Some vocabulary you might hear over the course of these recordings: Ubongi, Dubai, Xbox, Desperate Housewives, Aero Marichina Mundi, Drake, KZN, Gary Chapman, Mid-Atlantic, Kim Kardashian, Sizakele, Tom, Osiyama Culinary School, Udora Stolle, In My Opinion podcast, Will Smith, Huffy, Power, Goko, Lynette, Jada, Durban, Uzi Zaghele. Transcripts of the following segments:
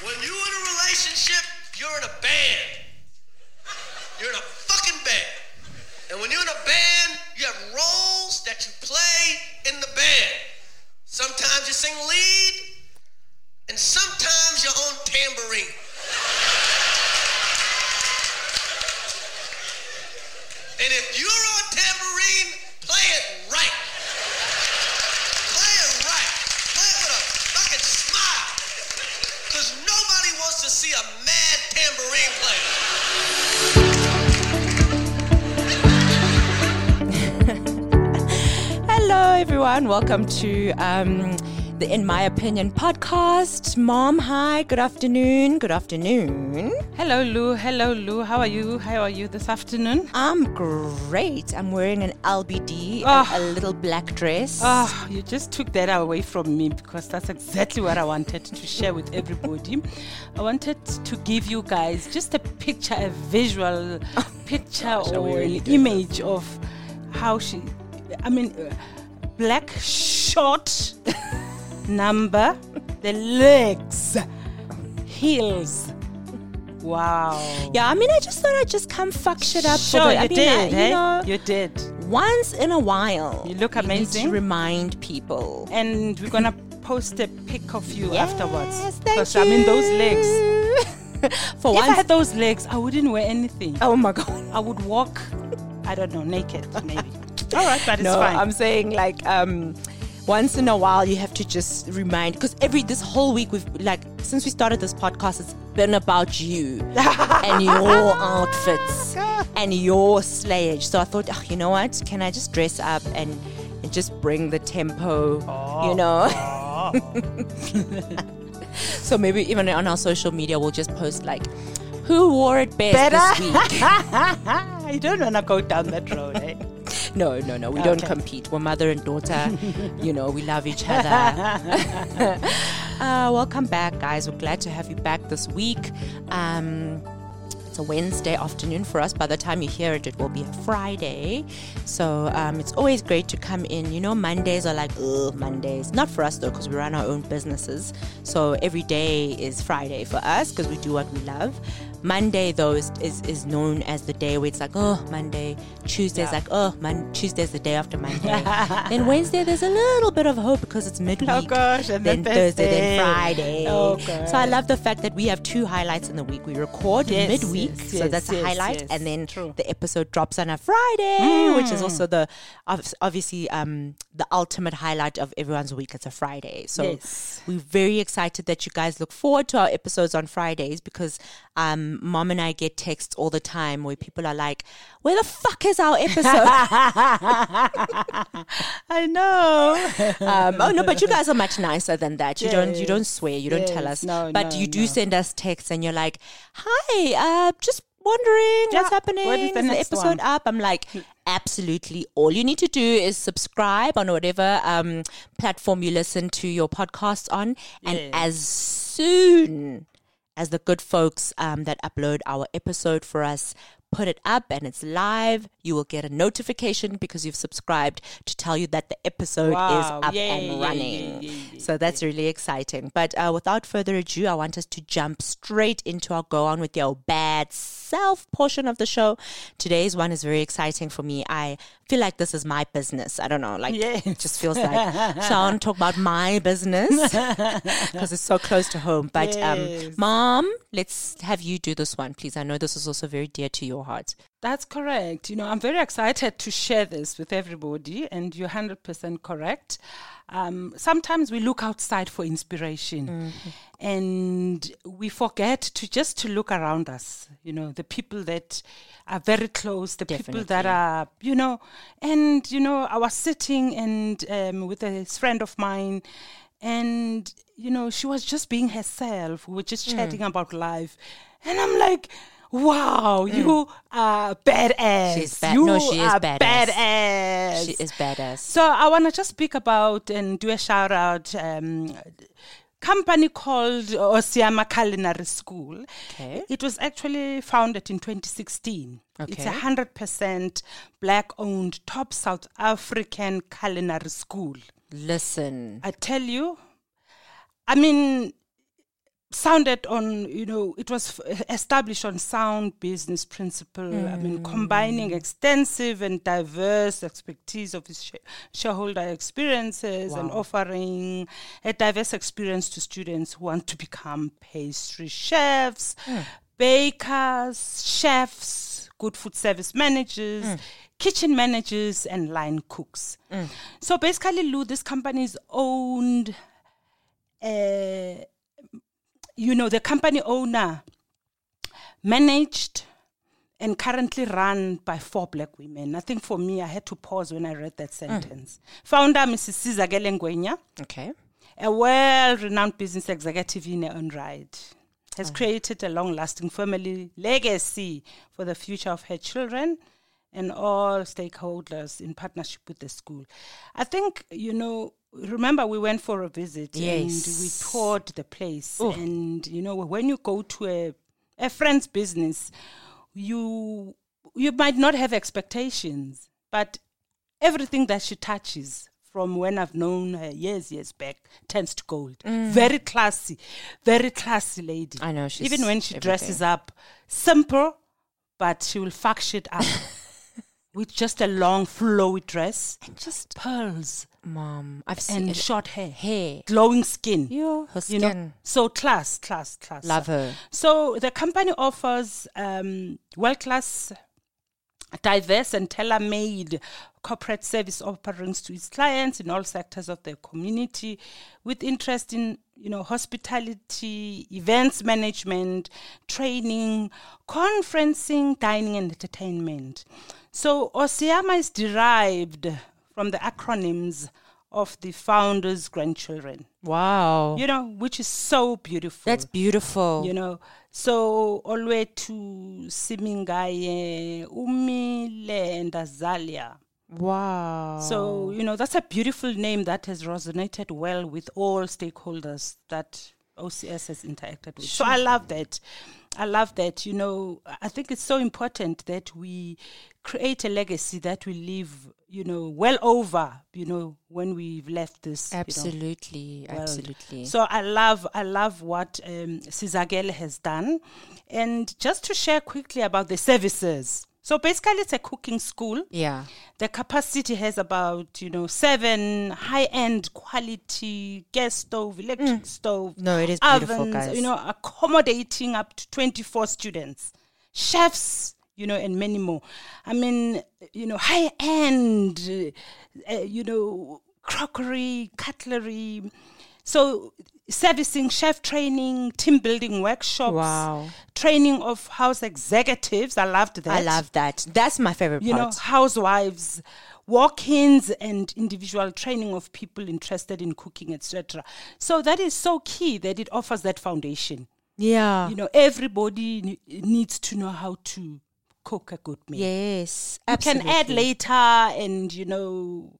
When you're in a relationship, you're in a band. You're in a fucking band. And when you're in a band, you have roles that you play in the band. Sometimes you sing lead, and sometimes you're on tambourine. And if you're on tambourine, play it right. Play it right. Play it with a fucking smile. Because nobody wants to see a mad tambourine player. Hello, everyone. Welcome to the In My Opinion podcast. Mom, hi. Good afternoon. Good afternoon. Hello, Lou. Hello, Lou. How are you? How are you this afternoon? I'm great. I'm wearing an LBD and a little black dress. Oh, you just took that away from me because that's exactly what I wanted to share with everybody. I wanted to give you guys just a picture, a visual picture or an image of how she... I mean, black short... Number, the legs, heels. Wow. Yeah, I mean, I just thought I'd just come fuck shit up. Sure, for you did, you know, you did. Once in a while. You look amazing. You need to remind people. And we're going to post a pic of you afterwards. Yes, thank you. I mean, those legs. For once. If I had those legs, I wouldn't wear anything. Oh, my God. I would walk, I don't know, naked, maybe. All right, but it's fine. No, I'm saying like... Once in a while, you have to just remind, because this whole week we've since we started this podcast, it's been about you and your outfits and your slayage. So I thought, you know what? Can I just dress up and just bring the tempo? You know. So maybe even on our social media, we'll just post who wore it best this week. You don't want to go down that road, eh? No, we don't compete. We're mother and daughter. You know, we love each other. Welcome back, guys. We're glad to have you back this week. It's a Wednesday afternoon for us. By the time you hear it, it will be a Friday. So it's always great to come in. You know, Mondays are Mondays. Not for us, though, because we run our own businesses. So every day is Friday for us because we do what we love. Monday, though, is known as the day where it's Monday. Tuesday's Tuesday's the day after Monday. Then Wednesday, there's a little bit of hope because it's midweek. Oh, gosh. And then Thursday, then Friday. Oh, gosh. So I love the fact that we have two highlights in the week. We record midweek, so that's a highlight. Yes, and then the episode drops on a Friday, which is also the obviously the ultimate highlight of everyone's week. It's a Friday. So we're very excited that you guys look forward to our episodes on Fridays because Mom and I get texts all the time where people are like, where the fuck is our episode? I know. But you guys are much nicer than that. You don't swear. You don't tell us. You do send us texts and you're like, hi, just wondering what's happening. What is the episode one? Up? I'm like... Absolutely. All you need to do is subscribe on whatever platform you listen to your podcasts on. And as soon as the good folks that upload our episode for us put it up and it's live, you will get a notification because you've subscribed to tell you that the episode is up and running. So that's really exciting. But without further ado, I want us to jump straight into our Go On With Your Bad Self portion of the show. Today's one is very exciting for me. I feel like this is my business. I don't know. It just feels like, Sean, talk about my business because it's so close to home. But Mom, let's have you do this one, please. I know this is also very dear to your heart. That's correct. You know, I'm very excited to share this with everybody, and you're 100% correct. Sometimes we look outside for inspiration, and we forget to just look around us. You know, the people that are very close, the people that are, you know, and you know, I was sitting and with a friend of mine, and you know, she was just being herself. We were just chatting about life, and I'm like, wow, you are badass. She's bad. She is badass. She is badass. So I want to just speak about and do a shout out company called Osiyama Culinary School. Okay. It was actually founded in 2016. Okay. It's 100% black-owned top South African culinary school. Listen. I tell you, I mean... sounded on, you know, it was established on sound business principle. I mean, combining extensive and diverse expertise of its shareholder experiences and offering a diverse experience to students who want to become pastry chefs, bakers, chefs, good food service managers, kitchen managers, and line cooks. So basically, Lou, this company is owned... you know, the company owner managed and currently run by 4 black women. I think for me, I had to pause when I read that sentence. Founder, Mrs. Cesar Gelengwenya, a well-renowned business executive in her own right, has created a long-lasting family legacy for the future of her children and all stakeholders in partnership with the school. I think, you know, remember we went for a visit and we toured the place. And, you know, when you go to a friend's business, you might not have expectations, but everything that she touches from when I've known her years back turns to gold. Very classy lady. I know. She's even when she dresses up, simple, but she will fuck shit up. With just a long, flowy dress. And just pearls. Mom, I've seen and it. Short hair. Glowing skin. Her skin. You know? So class. Love her. So the company offers world-class, diverse and tailor-made corporate service offerings to its clients in all sectors of the community, with interest in, you know, hospitality, events management, training, conferencing, dining and entertainment. So Osiyama is derived from the acronyms of the founders' grandchildren. Wow. You know, which is so beautiful. That's beautiful. You know, so Olwetu, Simingaye, Umile, and Azalia. Wow. So, you know, that's a beautiful name that has resonated well with all stakeholders that OCS has interacted with. Sure. So I love that. You know, I think it's so important that we create a legacy that we leave, you know, well over, you know, when we've left this. Absolutely, you know, absolutely. So I love what Sizakele has done. And just to share quickly about the services. So basically, it's a cooking school. Yeah. The capacity has about, you know, 7 high-end quality gas stove, electric stove. No, it is ovens, beautiful, guys. You know, accommodating up to 24 students, chefs, you know, and many more. I mean, you know, high-end, you know, crockery, cutlery. So servicing, chef training, team building workshops, training of house executives. I loved that. That's my favorite part. You know, housewives, walk-ins and individual training of people interested in cooking, etc. So that is so key that it offers that foundation. Yeah. You know, everybody needs to know how to cook a good meal. Yes, absolutely. You can add later and, you know,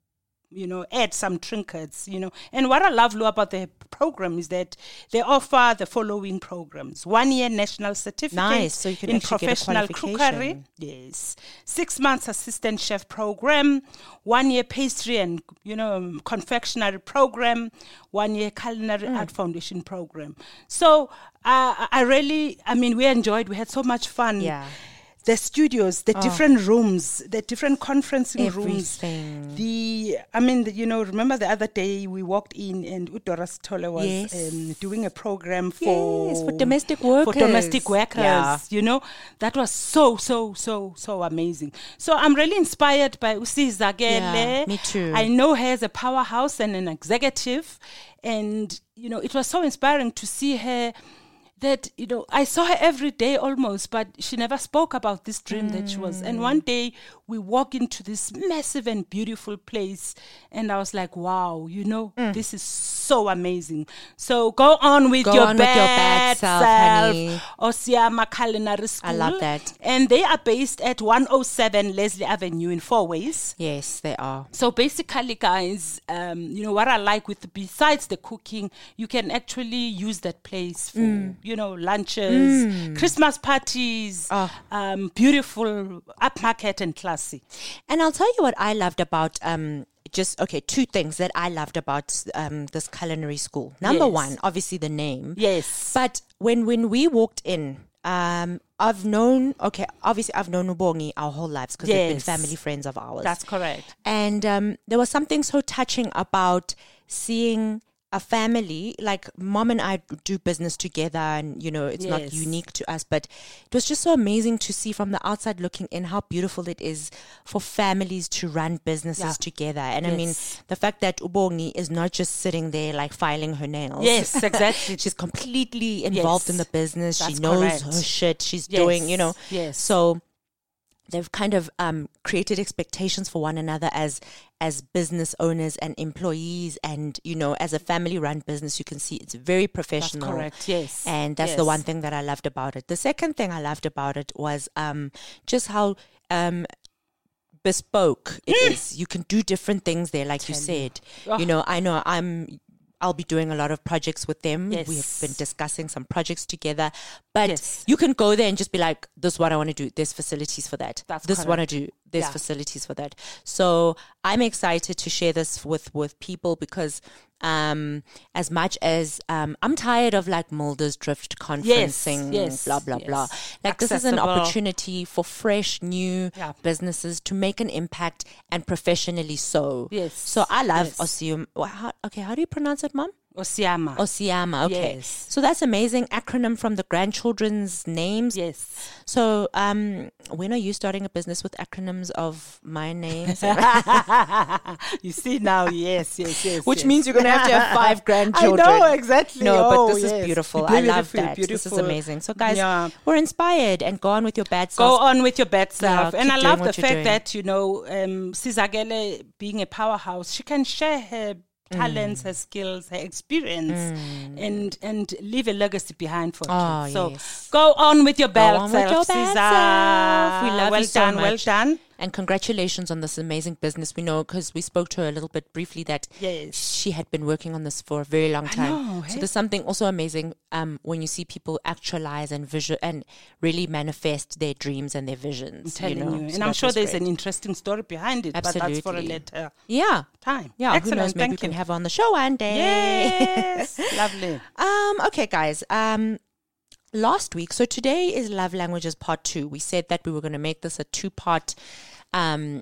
add some trinkets, you know. And what I love, Lou, about the program is that they offer the following programs. 1-year national certificate so you can in professional cookery. 6 months assistant chef program. 1-year pastry and, you know, confectionery program. 1-year culinary art foundation program. So we enjoyed. We had so much fun. Yeah. The studios, the different rooms, the different conferencing rooms. Remember the other day we walked in and Udora Stolle was doing a program for domestic workers. You know, that was so amazing. So I'm really inspired by Uzi Zaghele. Yeah, me too. I know her as a powerhouse and an executive, and you know, it was so inspiring to see her. That, you know, I saw her every day almost, but she never spoke about this dream that she was. And one day we walk into this massive and beautiful place and I was like, wow, you know, this is so amazing. So go on with your bad self, Osiyama Culinary School. I love that. And they are based at 107 Leslie Avenue in Fourways. Yes, they are. So basically, guys, you know, what I like with, besides the cooking, you can actually use that place for... you know, lunches, Christmas parties, beautiful, upmarket and classy. And I'll tell you what I loved about just, okay, two things that I loved about this culinary school. Number one, obviously the name. Yes. But when we walked in, I've known Ubongi our whole lives because they've been family friends of ours. That's correct. And there was something so touching about seeing a family, like mom and I do business together and, you know, it's not unique to us, but it was just so amazing to see from the outside looking in how beautiful it is for families to run businesses together. And I mean, the fact that Ubongi is not just sitting there like filing her nails. Yes, exactly. She's completely involved in the business. That's she knows correct. Her shit. She's doing, you know. Yes. So they've kind of created expectations for one another as business owners and employees, and, you know, as a family-run business, you can see it's very professional. That's correct, yes. And that's the one thing that I loved about it. The second thing I loved about it was just how bespoke it is. You can do different things there, like you said. Oh. You know, I know I'll be doing a lot of projects with them. Yes. We have been discussing some projects together. But you can go there and just be like, this is what I want to do. There's facilities for that. That's this is what I do. There's facilities for that. So I'm excited to share this with people because as much as I'm tired of like Mulder's Drift conferencing, blah, blah, blah. Like this is an opportunity for fresh, new businesses to make an impact and professionally so. Yes. So I love Osiyama. Okay, how do you pronounce it, Mom? Osiyama. Osiyama, okay. Yes. So that's amazing acronym from the grandchildren's names. Yes. So when are you starting a business with acronyms of my names? You see now, yes. Which means you're going to have 5 grandchildren. I know, exactly. No, but this is beautiful. I love that. Beautiful. This is amazing. So guys, we're inspired and go on with your bad stuff. Go on with your bad stuff. Yeah, and I love the fact that, you know, Cesar Gelengwenya being a powerhouse, she can share her talents, her skills, her experience, and leave a legacy behind for kids. So go on with your bad self, Cesar. We love you so much. Well done. And congratulations on this amazing business. We know because we spoke to her a little bit briefly that she had been working on this for a very long time. I know, so there's something also amazing when you see people actualize and and really manifest their dreams and their visions. I'm telling you. So and I'm sure there's an interesting story behind it. Absolutely. But that's for a later time. Yeah, excellent. Who knows, maybe we can have her on the show one day. Yes, lovely. Okay, guys. Last week, so today is Love Languages Part 2. We said that we were going to make this a 2-part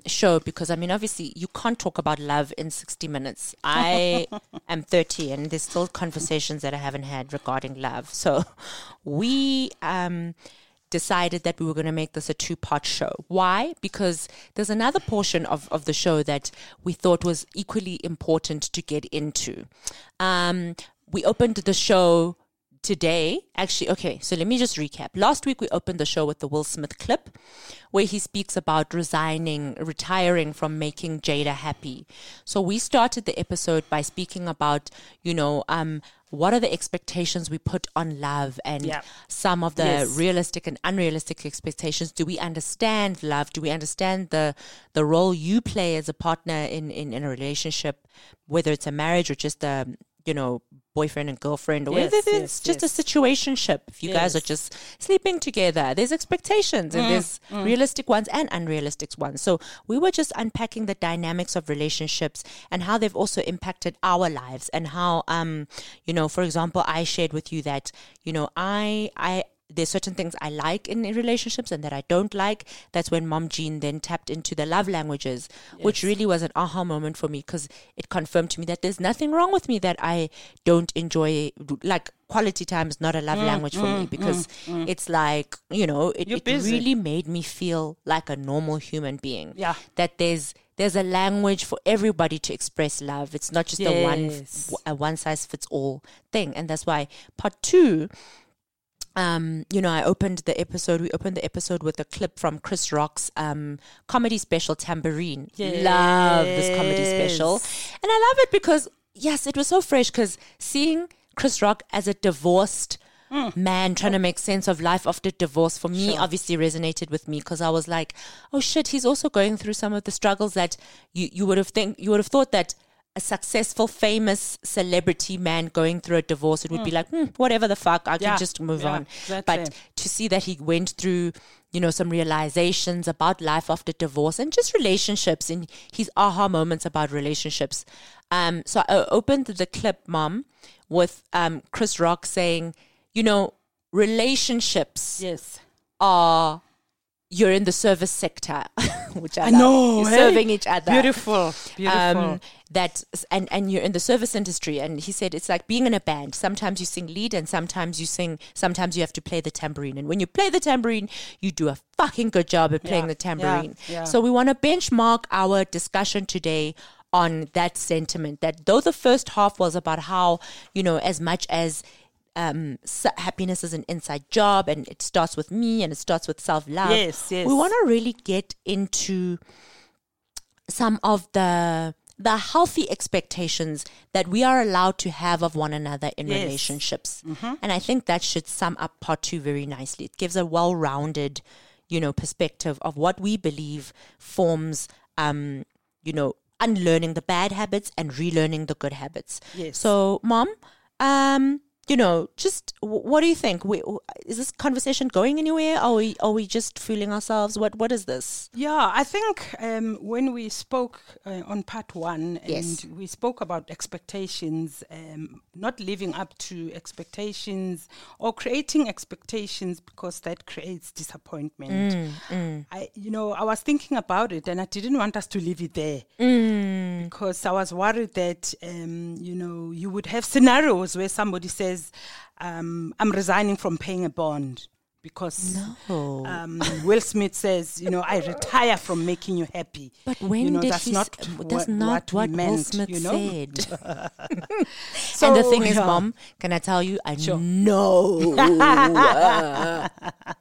show because, I mean, obviously you can't talk about love in 60 minutes. I am 30 and there's still conversations that I haven't had regarding love. So we decided that we were going to make this a 2-part show. Why? Because there's another portion of the show that we thought was equally important to get into. We opened the show today, actually, okay, so let me just recap. Last week, we opened the show with the Will Smith clip where he speaks about retiring from making Jada happy. So we started the episode by speaking about, you know, what are the expectations we put on love and some of the realistic and unrealistic expectations? Do we understand love? Do we understand the role you play as a partner in a relationship, whether it's a marriage or just a, you know, boyfriend and girlfriend, or whether it's just a situationship. If you guys are just sleeping together, there's expectations and there's realistic ones and unrealistic ones. So we were just unpacking the dynamics of relationships and how they've also impacted our lives and how, you know, for example, I shared with you that, you know, I there's certain things I like in relationships and that I don't like. That's when Mom Jean then tapped into the love languages, which really was an aha moment for me because it confirmed to me that there's nothing wrong with me that I don't enjoy. Like, quality time is not a love language for me because it's like, you know, it really made me feel like a normal human being. Yeah. That there's a language for everybody to express love. It's not just a one-size-fits-all thing. And that's why part 2... you know, we opened the episode with a clip from Chris Rock's comedy special, Tambourine. Yes. Love this comedy special. And I love it because, yes, it was so fresh because seeing Chris Rock as a divorced man trying to make sense of life after divorce for me obviously resonated with me because I was like, oh shit, he's also going through some of the struggles that you would have thought that a successful, famous celebrity man going through a divorce, it would be like, whatever the fuck, I can just move on. But to see that he went through, you know, some realizations about life after divorce and just relationships and his aha moments about relationships. So I opened the clip, Mom, with Chris Rock saying, you know, relationships are... You're in the service sector, which I love. Know. You're serving each other. Beautiful. And you're in the service industry. And he said it's like being in a band. Sometimes you sing lead and sometimes you have to play the tambourine. And when you play the tambourine, you do a fucking good job at playing the tambourine. Yeah. So we want to benchmark our discussion today on that sentiment, that though the first half was about how, you know, as much as happiness is an inside job and it starts with me and it starts with self-love. Yes. We want to really get into some of the healthy expectations that we are allowed to have of one another in relationships. Mm-hmm. And I think that should sum up part two very nicely. It gives a well-rounded, you know, perspective of what we believe forms, you know, unlearning the bad habits and relearning the good habits. Yes. So, Mom, you know, just what do you think? Is this conversation going anywhere? Are we just fooling ourselves? What is this? Yeah, I think when we spoke on part one, and we spoke about expectations, not living up to expectations or creating expectations because that creates disappointment. I was thinking about it, and I didn't want us to leave it there because I was worried that you would have scenarios where somebody says, I'm resigning from paying a bond because Will Smith says, you know, I retire from making you happy. But when that's not what Will Smith said. So, and the thing is, Mom, can I tell you, I know.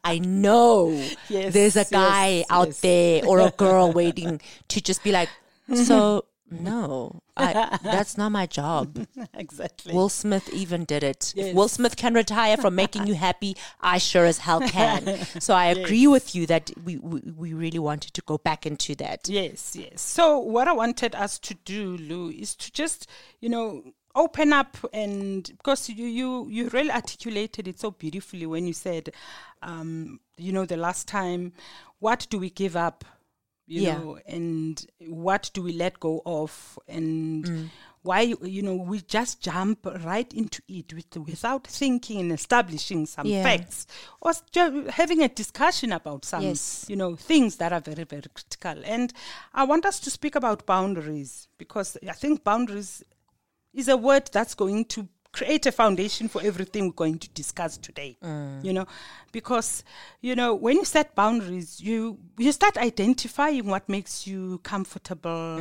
I know there's a guy out there or a girl waiting to just be like, so... No, that's not my job. Exactly. Will Smith even did it. Yes. If Will Smith can retire from making you happy, I sure as hell can. So I agree with you that we really wanted to go back into that. Yes. So what I wanted us to do, Lou, is to just, you know, open up, and because you really articulated it so beautifully when you said, you know, the last time, what do we give up? You know, and what do we let go of, and why, you know, we just jump right into it without thinking and establishing some facts or having a discussion about some, you know, things that are very, very critical. And I want us to speak about boundaries, because I think boundaries is a word that's going to create a foundation for everything we're going to discuss today, you know, because, you know, when you set boundaries, you start identifying what makes you comfortable.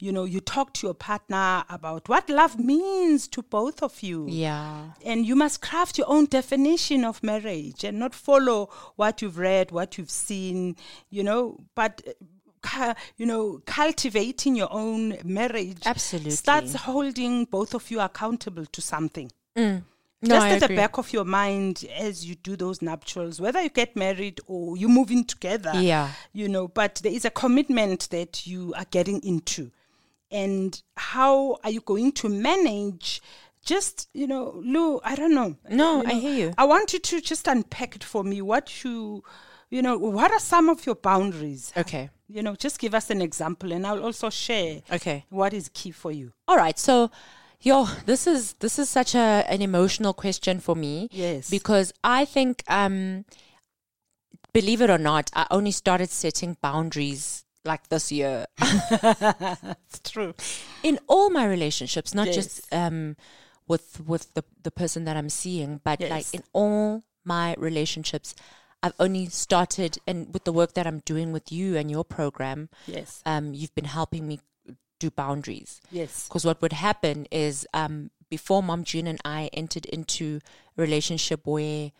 You know, you talk to your partner about what love means to both of you. Yeah. And you must craft your own definition of marriage and not follow what you've read, what you've seen, you know, but... you know, cultivating your own marriage starts holding both of you accountable to something. Just at the back of your mind as you do those nuptials, whether you get married or you move in together, you know, but there is a commitment that you are getting into. And how are you going to manage? Just, you know, Lou, I don't know. No, you know, I hear you. I want you to just unpack it for me. You know, what are some of your boundaries? Okay. You know, just give us an example, and I'll also share what is key for you. All right. So, this is such an emotional question for me. Yes. Because I think, believe it or not, I only started setting boundaries like this year. It's true. In all my relationships, not just with the person that I'm seeing, but like in all my relationships, I've only started, and with the work that I'm doing with you and your program, you've been helping me do boundaries. Yes. Because what would happen is before Mom June and I entered into a relationship where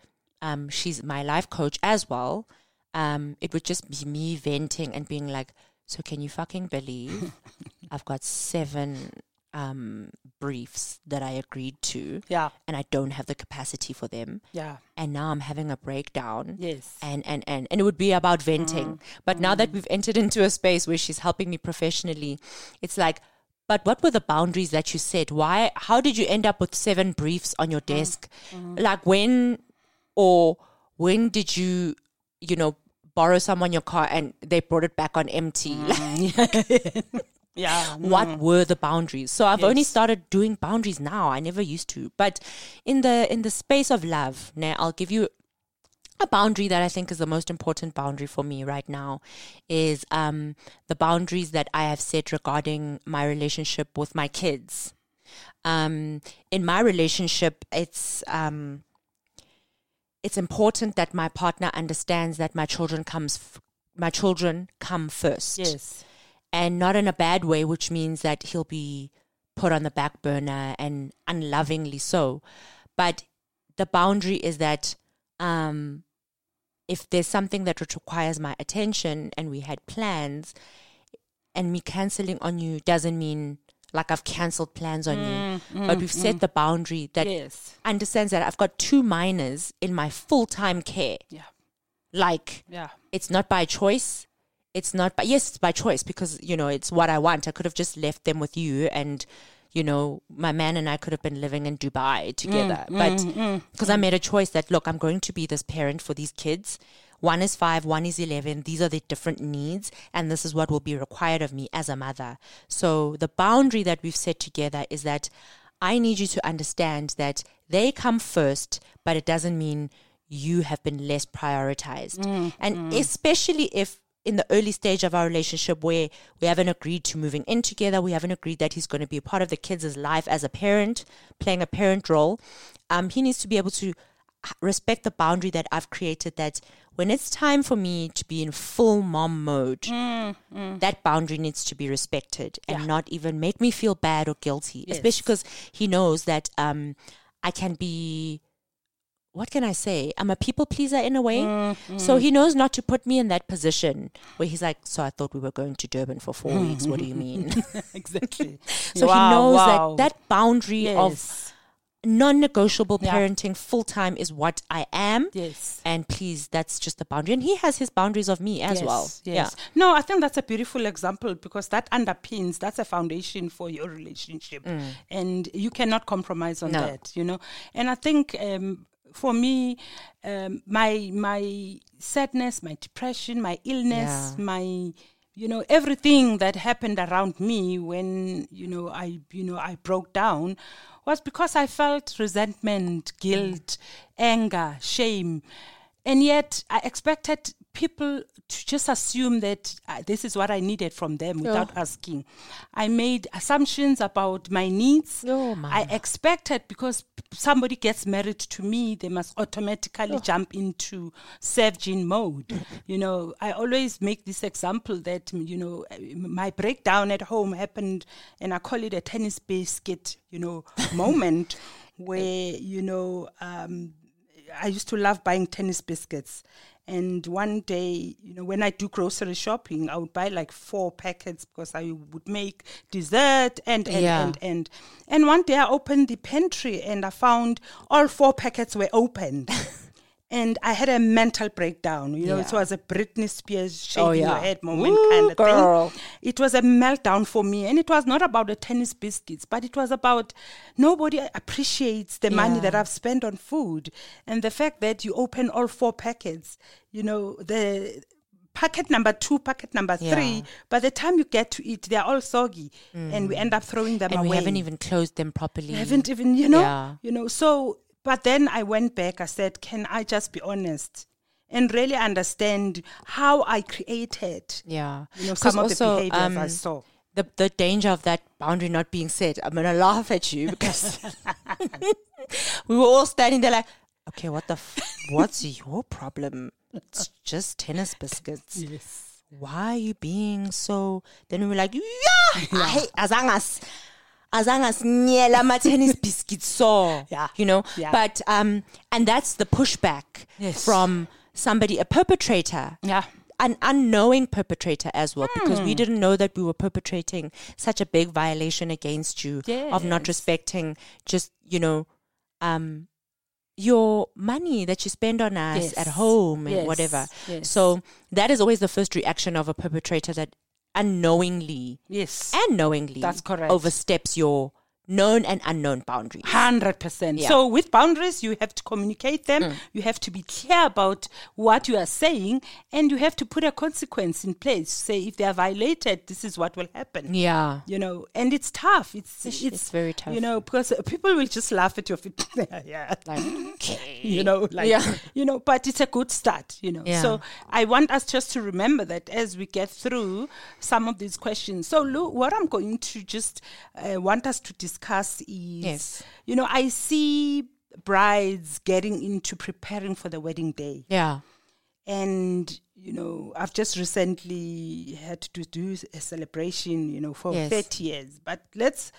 she's my life coach as well, it would just be me venting and being like, so can you fucking believe I've got 7 briefs that I agreed to, and I don't have the capacity for them, and now I'm having a breakdown, and it would be about venting, but now that we've entered into a space where she's helping me professionally, it's like But what were the boundaries that you set? Why? How did you end up with 7 briefs on your desk? Mm-hmm. Like when did you, you know, borrow someone your car and they brought it back on empty? Mm-hmm. Yeah. What were the boundaries? So I've only started doing boundaries now. I never used to. But in the space of love, now I'll give you a boundary that I think is the most important boundary for me right now is the boundaries that I have set regarding my relationship with my kids. In my relationship, it's important that my partner understands that my children come first. Yes. And not in a bad way, which means that he'll be put on the back burner and unlovingly so. But the boundary is that if there's something that requires my attention and we had plans, and me cancelling on you doesn't mean like I've cancelled plans on you. But we've set the boundary that understands that I've got 2 minors in my full-time care. Yeah. Like, it's not by choice. It's not, but yes, it's by choice because, you know, it's what I want. I could have just left them with you and, you know, my man and I could have been living in Dubai together. But because I made a choice that, look, I'm going to be this parent for these kids. One is 5, one is 11. These are the different needs and this is what will be required of me as a mother. So the boundary that we've set together is that I need you to understand that they come first, but it doesn't mean you have been less prioritized. Especially if, in the early stage of our relationship where we haven't agreed to moving in together, we haven't agreed that he's going to be a part of the kids' life as a parent, playing a parent role, he needs to be able to respect the boundary that I've created that when it's time for me to be in full mom mode, that boundary needs to be respected and not even make me feel bad or guilty, especially because he knows that I can be... What can I say? I'm a people pleaser in a way. So he knows not to put me in that position where he's like, so I thought we were going to Durban for 4 weeks. What do you mean? Exactly. So he knows that boundary of non-negotiable parenting full-time is what I am. Yes. And please, that's just the boundary. And he has his boundaries of me as well. Yes. Yeah. No, I think that's a beautiful example because that underpins, that's a foundation for your relationship. And you cannot compromise on that, you know. And I think... for me, my sadness, my depression, my illness, my, you know, everything that happened around me when, I broke down was because I felt resentment, guilt, anger, shame. And yet I expected people to just assume that this is what I needed from them without asking. I made assumptions about my needs. I expected because somebody gets married to me, they must automatically jump into savaging mode. You know, I always make this example that, you know, my breakdown at home happened, and I call it a tennis basket, you know, moment where, you know, I used to love buying tennis biscuits. And one day, you know, when I do grocery shopping, I would buy like 4 packets because I would make dessert and. And one day I opened the pantry and I found all 4 packets were opened. And I had a mental breakdown. You know, it was a Britney Spears shaking your head moment kind of thing. It was a meltdown for me. And it was not about the tennis biscuits, but it was about nobody appreciates the money that I've spent on food. And the fact that you open all 4 packets, you know, the... packet number 2, packet number 3, by the time you get to it, they're all soggy and we end up throwing them away. And we haven't even closed them properly. Haven't even, you know, so... But then I went back, I said, can I just be honest and really understand how I created you know, some of also, the behaviors I saw. The danger of that boundary not being set, I'm going to laugh at you because we were all standing there like, okay, what's your problem? It's just tennis biscuits. Yes. Why are you being so... Then we were like, I hate Azangas. Azangas nyela ma tennis biscuit so you know but and that's the pushback from somebody, a perpetrator, an unknowing perpetrator as well, because we didn't know that we were perpetrating such a big violation against you of not respecting just, you know, your money that you spend on us at home and whatever. So that is always the first reaction of a perpetrator, that unknowingly. Yes. And knowingly. That's correct. Oversteps your known and unknown boundaries. 100%. Yeah. So with boundaries, you have to communicate them. Mm. You have to be clear about what you are saying, and you have to put a consequence in place. Say, if they are violated, this is what will happen. Yeah. You know, and it's tough. It's very tough. You know, because people will just laugh at your feet. Yeah. Like, okay. You know, like, yeah. You know, but it's a good start, you know. Yeah. So I want us just to remember that as we get through some of these questions. So Lou, what I'm going to just want us to discuss is, yes. You know, I see brides getting into preparing for the wedding day. Yeah. And, you know, I've just recently had to do a celebration, you know, for 30 years. But let's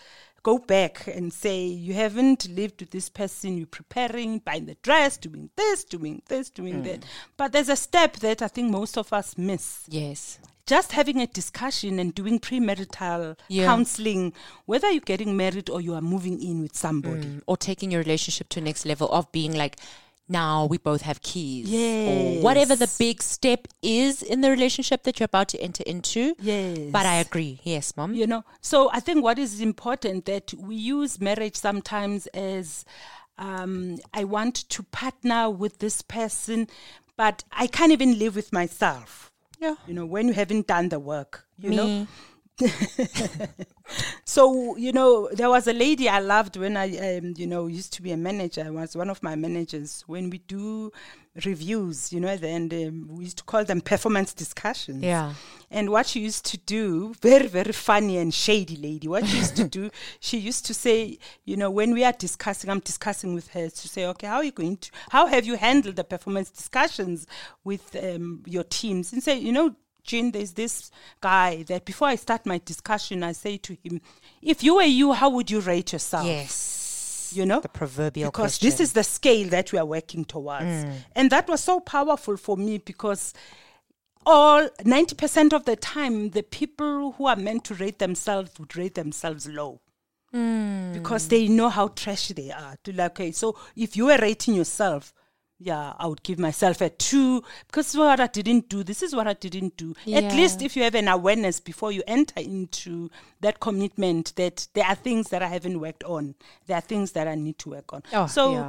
go back and say you haven't lived with this person, you're preparing, buying the dress, doing this, that. But there's a step that I think most of us miss. Yes. Just having a discussion and doing premarital counseling, whether you're getting married or you are moving in with somebody. Or taking your relationship to the next level of being like, now we both have keys. Yes. Or whatever the big step is in the relationship that you're about to enter into. Yes. But I agree. Yes, Mom. You know, so I think what is important that we use marriage sometimes as I want to partner with this person, but I can't even live with myself. Yeah. You know, when you haven't done the work, you know. So, you know, there was a lady I loved when I, you know, used to be a manager. I was one of my managers. When we do reviews, you know, at the end, we used to call them performance discussions. Yeah. And what she used to do, very, very funny and shady lady, what she used to do, she used to say, you know, when we are discussing, I'm discussing with her to say, okay, how have you handled the performance discussions with your teams? And say, you know, Jean, there's this guy that before I start my discussion, I say to him, if you were you, how would you rate yourself? Yes. You know? The proverbial question. Because this is the scale that we are working towards. And that was so powerful for me because 90% of the time, the people who are meant to rate themselves would rate themselves low. Because they know how trashy they are. To like, okay, so if you were rating yourself, yeah, I would give myself a 2 because this is what I didn't do. Yeah. At least if you have an awareness before you enter into that commitment that there are things that I haven't worked on. There are things that I need to work on.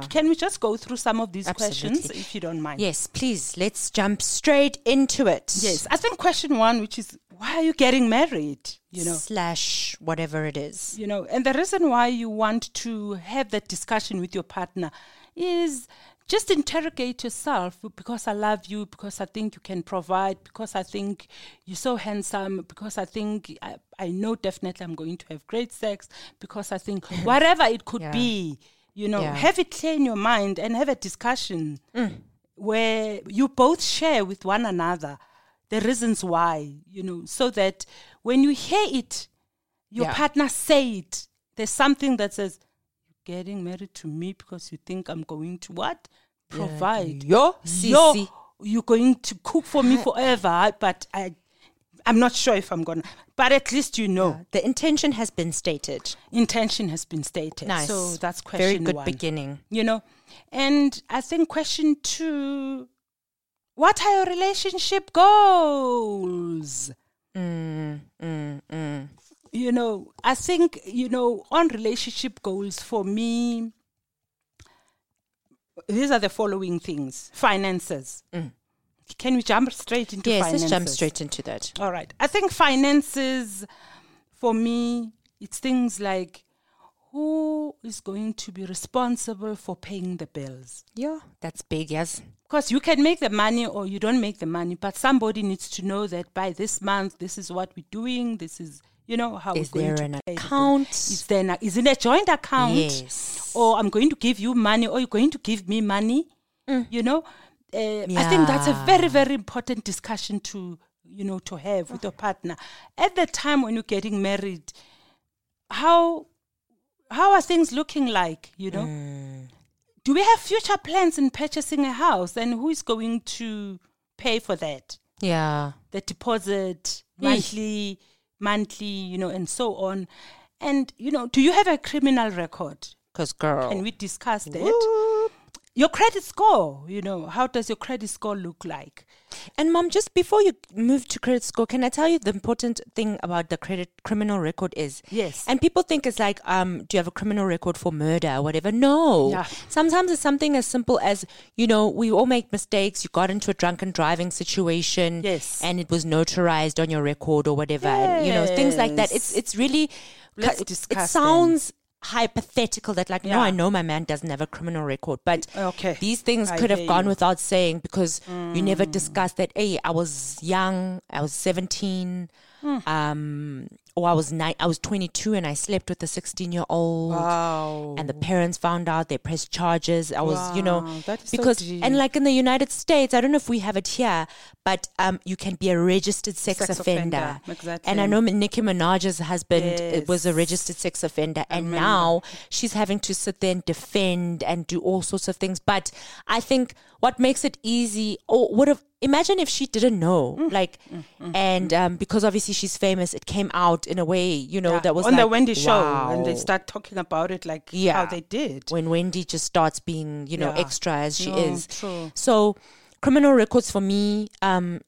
Can we just go through some of these questions if you don't mind? Yes, please. Let's jump straight into it. Yes. I think question 1, which is why are you getting married? You know, / whatever it is. You know, and the reason why you want to have that discussion with your partner is just interrogate yourself, because I love you, because I think you can provide, because I think you're so handsome, because I think I know definitely I'm going to have great sex, because I think whatever it could be, you know, have it clear in your mind and have a discussion where you both share with one another the reasons why, you know, so that when you hear it, your partner say it, there's something that says, getting married to me because you think I'm going to what? Provide. You're going to cook for me forever, but I'm not sure if I'm going to. But at least you know. Yeah. The intention has been stated. Nice. So that's question 1. Very good beginning. You know, and I think question 2, what are your relationship goals? You know, I think, you know, on relationship goals for me, these are the following things. Finances. Can we jump straight into finances? Yes, let's jump straight into that. All right. I think finances, for me, it's things like who is going to be responsible for paying the bills? Yeah, that's big, yes. Because you can make the money or you don't make the money, but somebody needs to know that by this month, this is what we're doing, this is... You know, how is there an account? Is it a joint account? Yes. Or I'm going to give you money or you're going to give me money? You know, I think that's a very, very important discussion to, you know, to have with your partner. At the time when you're getting married, how are things looking like, you know? Do we have future plans in purchasing a house? And who is going to pay for that? Yeah. The deposit, monthly, you know, and so on. And, you know, do you have a criminal record? Because, girl. Can we discuss that? Whoop. your credit score, you know, how does your credit score look like? And Mom, just before you move to credit score, can I tell you the important thing about the criminal record is? Yes. And people think it's like, do you have a criminal record for murder or whatever? No. Yeah. Sometimes it's something as simple as, you know, we all make mistakes. You got into a drunken driving situation. Yes. And it was notarized on your record or whatever. Yes. And, you know, things like that. It's really, it sounds hypothetical that like, yeah, no, I know my man doesn't have a criminal record, but okay, these things could have gone without saying because you never discussed that, hey, I was young, I was 17, or I was 22 and I slept with a 16-year-old. Wow. And the parents found out, they pressed charges. I was, you know, because, so and like in the United States, I don't know if we have it here, but you can be a registered sex offender. Exactly. And I know Nicki Minaj's husband was a registered sex offender. And now she's having to sit there and defend and do all sorts of things. But I think what makes it easy, or would have, imagine if she didn't know, and because obviously she's famous, it came out in a way, you know, that was on like, the Wendy show, and they start talking about it like how they did. When Wendy just starts being, you know, extra as she is. True. So criminal records for me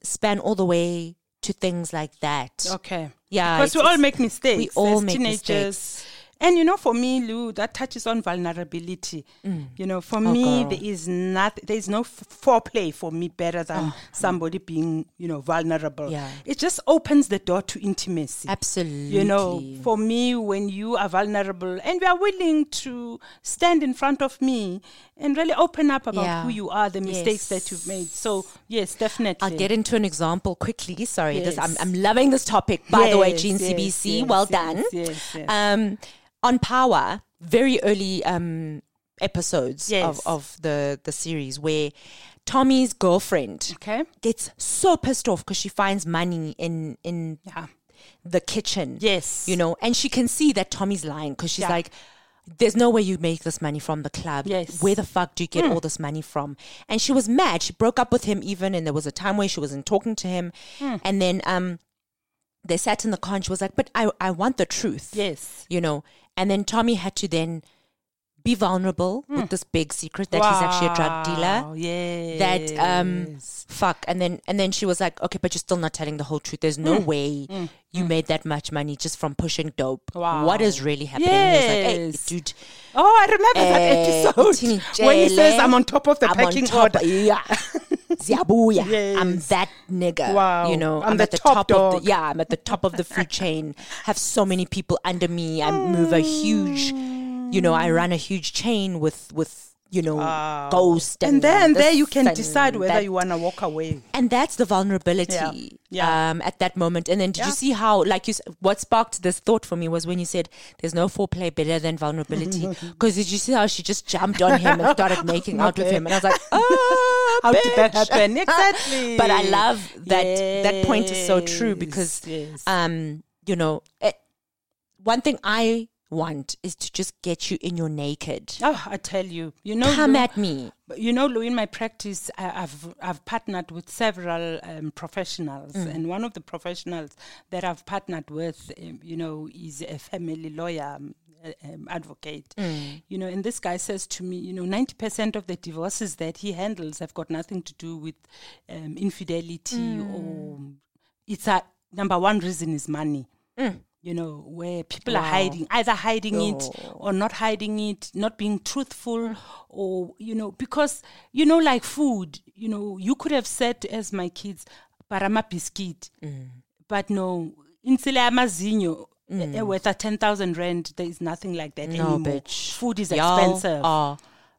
span all the way to things like that. Okay. Yeah. Because we all make mistakes. We all make mistakes. And, you know, for me, Lou, that touches on vulnerability. You know, for me, there is no foreplay for me better than somebody being, you know, vulnerable. Yeah. It just opens the door to intimacy. Absolutely. You know, for me, when you are vulnerable and you are willing to stand in front of me and really open up about who you are, the mistakes that you've made. So, yes, definitely. I'll get into an example quickly. Sorry, I'm loving this topic. By the way, Jean CBC, well done. Yes. On Power, very early episodes of the series where Tommy's girlfriend gets so pissed off because she finds money in the kitchen. Yes. You know, and she can see that Tommy's lying because she's like, there's no way you make this money from the club. Yes. Where the fuck do you get all this money from? And she was mad. She broke up with him even, and there was a time where she wasn't talking to him. And then they sat in the car and she was like, but I want the truth. Yes. You know. And then Tommy had to then be vulnerable with this big secret that he's actually a drug dealer. Yes. That, fuck. And then she was like, okay, but you're still not telling the whole truth. There's no way you made that much money just from pushing dope. Wow. What is really happening? Yes. He was like, hey, dude. Oh, I remember that episode when he says, I'm on top of the pecking order. Yeah. Ziabuya. Yes. I'm that nigga. Wow. You know, I'm at the top of the, I'm at the top of the food chain. Have so many people under me. I move a huge, you know, I run a huge chain with you know, ghost. And then there you can decide whether you want to walk away. And that's the vulnerability at that moment. And then did you see how, like you said, what sparked this thought for me was when you said, there's no foreplay better than vulnerability. Because did you see how she just jumped on him and started making out with him? And I was like, oh, how did that happen? Exactly. But I love that that point is so true because, you know, one thing I want is to just get you in your naked. Oh, I tell you, you know, come Lou, at me. You know, Lou, in my practice, I've partnered with several professionals, and one of the professionals that I've partnered with, you know, is a family lawyer advocate. You know, and this guy says to me, you know, 90% of the divorces that he handles have got nothing to do with infidelity, or it's a number one reason is money. You know, where people are hiding, either hiding it or not hiding it, not being truthful, or, you know, because, you know, like food, you know, you could have said as my kids, Parama biscuit, but no, insile amazinho, worth a 10,000 rand, there is nothing like that anymore. Bitch. Food is expensive.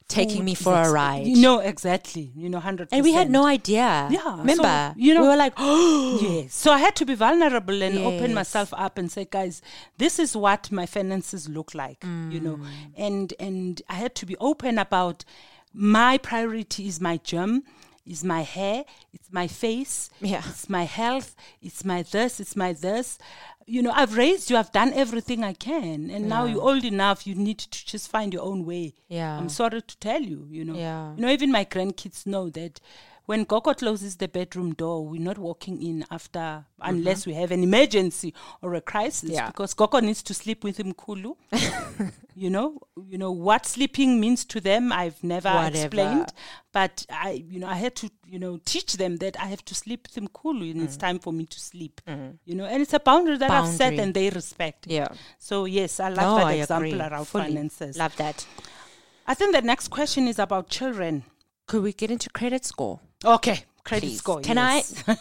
Taking me for a ride. You know, exactly. You know, 100%. And we had no idea. Yeah. Remember? So, you know, we were like, oh. Yes. So I had to be vulnerable and open myself up and say, guys, this is what my finances look like, you know. And I had to be open about my priority is my gym, is my hair, it's my face, it's my health, it's my this. You know, I've raised you, I've done everything I can. And now you're old enough, you need to just find your own way. Yeah. I'm sorry to tell you, you know. Yeah. You know, even my grandkids know that when Goko closes the bedroom door, we're not walking in after, unless we have an emergency or a crisis, because Goko needs to sleep with him, Kulu. You know what sleeping means to them, I've never explained, but I had to, teach them that I have to sleep with him, Kulu, and it's time for me to sleep, and it's a boundary that I've set and they respect. Yeah. So yes, I love that example around finances. Love that. I think the next question is about children. Could we get into credit score? Okay, credit score. Can you go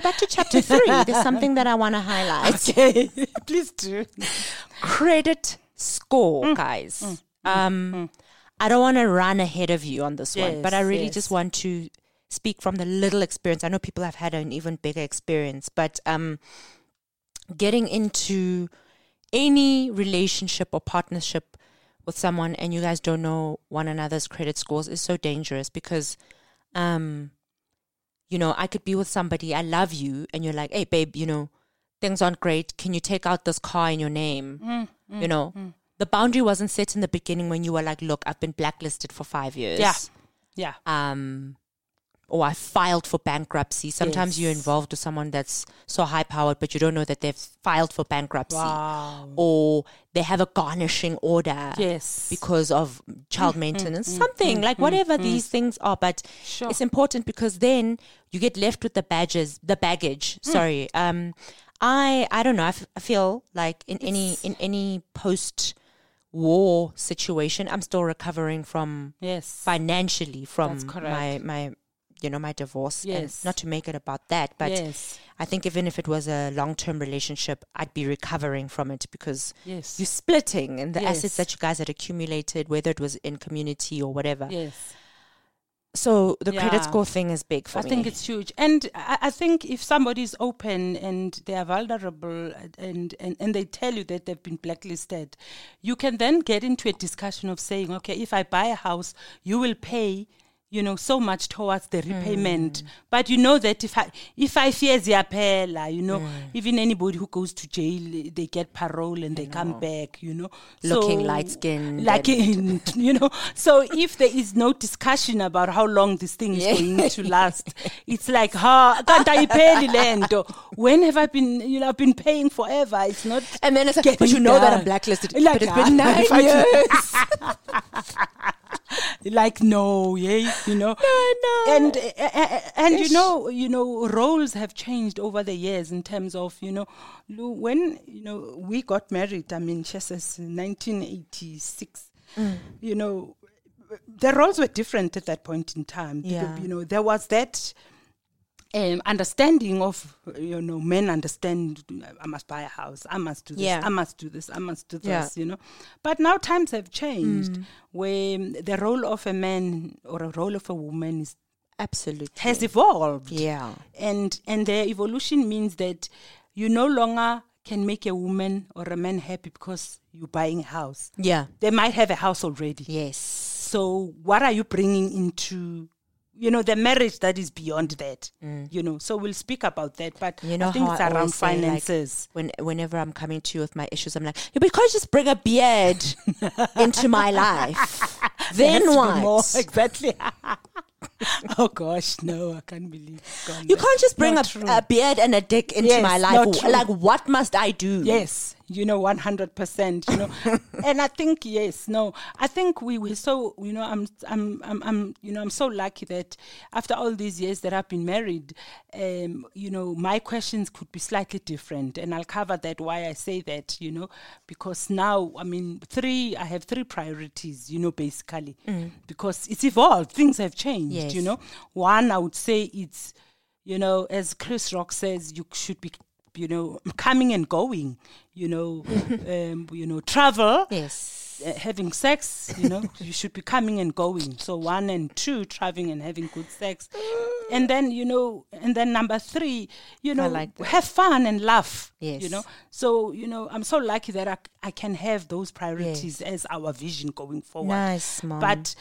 back to chapter 3? There's something that I want to highlight. Okay, please do. Credit score, guys. I don't want to run ahead of you on this one, but I really just want to speak from the little experience. I know people have had an even bigger experience, but getting into any relationship or partnership with someone and you guys don't know one another's credit scores is so dangerous, because I could be with somebody, I love you, and you're like, hey babe, things aren't great, can you take out this car in your name? The boundary wasn't set in the beginning when you were like, look, I've been blacklisted for 5 years, or I filed for bankruptcy. Sometimes you're involved with someone that's so high-powered, but you don't know that they've filed for bankruptcy. Wow. Or they have a garnishing order because of child maintenance, something, like whatever these things are. But it's important, because then you get left with the baggage. Sorry. I don't know. I feel like in any post-war situation, I'm still recovering from financially from my my divorce, and not to make it about that, but I think even if it was a long-term relationship, I'd be recovering from it, because you're splitting, and the assets that you guys had accumulated, whether it was in community or whatever. So the credit score thing is big for me. I think it's huge. And I think if somebody's open and they are vulnerable and they tell you that they've been blacklisted, you can then get into a discussion of saying, okay, if I buy a house, you will pay so much towards the repayment. But you know that if I fear the appella, even anybody who goes to jail, they get parole and they come back, Looking light-skinned. So if there is no discussion about how long this thing is going to last, it's like, when have I been, I've been paying forever. It's not... And then it's like, but you know that I'm blacklisted. Like, but it's been 9 years. Like, no, no. And roles have changed over the years in terms of, when, we got married, I mean, she says 1986, the roles were different at that point in time. Because, there was that... understanding of, men understand, I must buy a house, I must do this, I must do this, I must do this, But now times have changed, where the role of a man or a role of a woman is has evolved. Yeah. And their evolution means that you no longer can make a woman or a man happy because you're buying a house. Yeah. They might have a house already. Yes. So what are you bringing into... the marriage that is beyond that, so we'll speak about that. But I think it's around finances. Like, whenever I'm coming to you with my issues, I'm like, but can't you just bring a beard into my life? Then yes, what? More. Exactly. Oh gosh, no, I can't believe it. You can't just bring a beard and a dick into my life. Like, what must I do? Yes, 100%. And I think I think we were so I'm so lucky that after all these years that I've been married, my questions could be slightly different, and I'll cover that why I say that, because now I have 3 priorities, basically, because it's evolved, things have changed. Yes. One, I would say it's as Chris Rock says, you should be coming and going, travel, having sex, you should be coming and going. So 1 and 2, traveling and having good sex. And then, number 3, have fun and laugh, So, I'm so lucky that I can have those priorities as our vision going forward. Nice, Mom. But,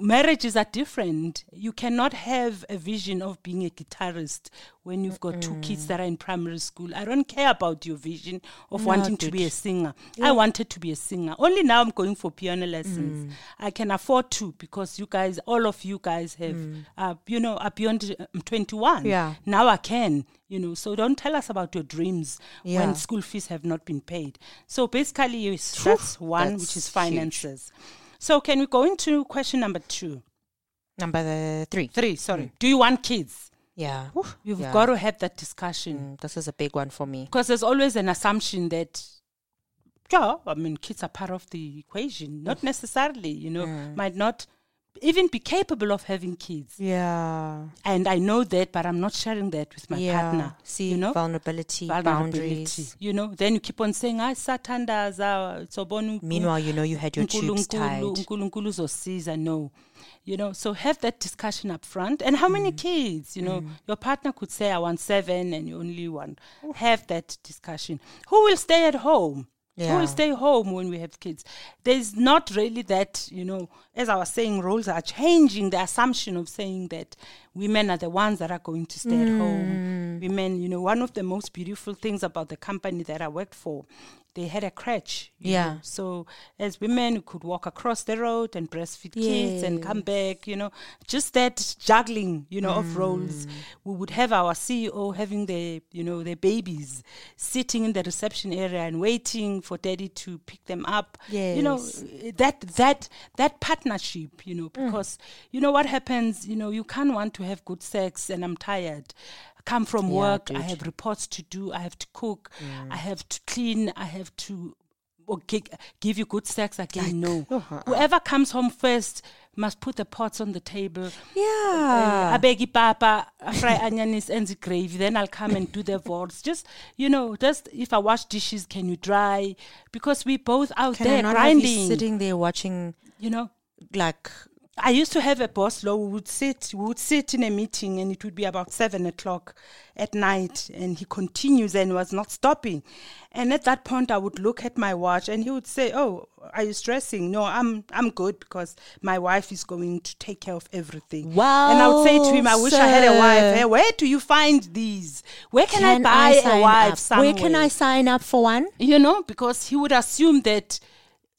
marriages are different. You cannot have a vision of being a guitarist when you've got two kids that are in primary school. I don't care about your vision of wanting to be a singer. Yeah. I wanted to be a singer. Only now I'm going for piano lessons. I can afford to because you guys, all of you guys have, are beyond 21. Yeah. Now I can. You know, so don't tell us about your dreams when school fees have not been paid. So basically, that's one, that's which is finances. Huge. So can we go into question number two? Number three. Do you want kids? Yeah. You've got to have that discussion. This is a big one for me. Because there's always an assumption that, kids are part of the equation. Not necessarily, might not even be capable of having kids. Yeah. And I know that, but I'm not sharing that with my partner. See, vulnerability, boundaries. Then you keep on saying, meanwhile, you had your tubes tied. So have that discussion up front. And how many kids? Your partner could say, I want 7 and you only one. Have that discussion. Who will stay at home? Yeah. Who will stay home when we have kids? There's not really that, as I was saying, roles are changing. The assumption of saying that women are the ones that are going to stay at home. Women, one of the most beautiful things about the company that I worked for, they had a crutch. Yeah. So as women, we could walk across the road and breastfeed kids and come back, just that juggling, of roles. We would have our CEO having their babies sitting in the reception area and waiting for daddy to pick them up. Yes. That partnership, because you know what happens, you can't want to have good sex and I'm tired. Come from work, I have reports to do, I have to cook, I have to clean, I have to give you good sex again. Whoever comes home first must put the pots on the table. Yeah. Abegi papa, fry onions and the gravy. Then I'll come and do the vaults. Just if I wash dishes, can you dry? Because we both out there grinding. Can I not be sitting there watching, I used to have a boss, we would sit in a meeting and it would be about 7:00 at night and he continues and was not stopping. And at that point I would look at my watch and he would say, oh, are you stressing? No, I'm good because my wife is going to take care of everything. Wow. And I would say to him, I wish I had a wife. Hey, where do you find these? Where can I buy a wife somewhere? Where can I sign up for one? Because he would assume that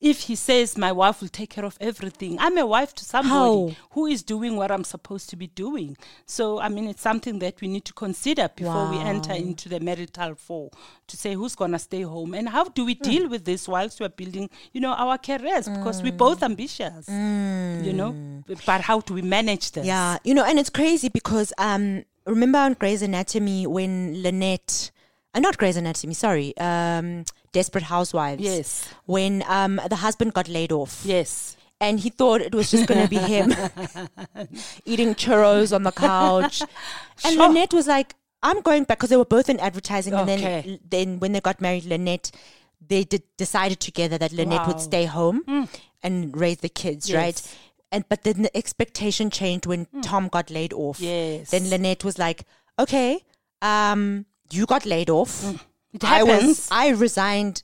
if he says, my wife will take care of everything, I'm a wife to somebody who is doing what I'm supposed to be doing. So, it's something that we need to consider before we enter into the marital fall to say who's going to stay home and how do we deal with this whilst we're building, our careers because we're both ambitious, but how do we manage this? Yeah, and it's crazy because remember on Grey's Anatomy when Lynette... Not Grey's Anatomy, sorry. Desperate Housewives. Yes. When the husband got laid off. Yes. And he thought it was just going to be him eating churros on the couch. And Lynette was like, I'm going back because they were both in advertising. Okay. And then when they got married, Lynette, they decided together that Lynette would stay home and raise the kids, right? But then the expectation changed when Tom got laid off. Yes. Then Lynette was like, okay, you got laid off. It happens. I resigned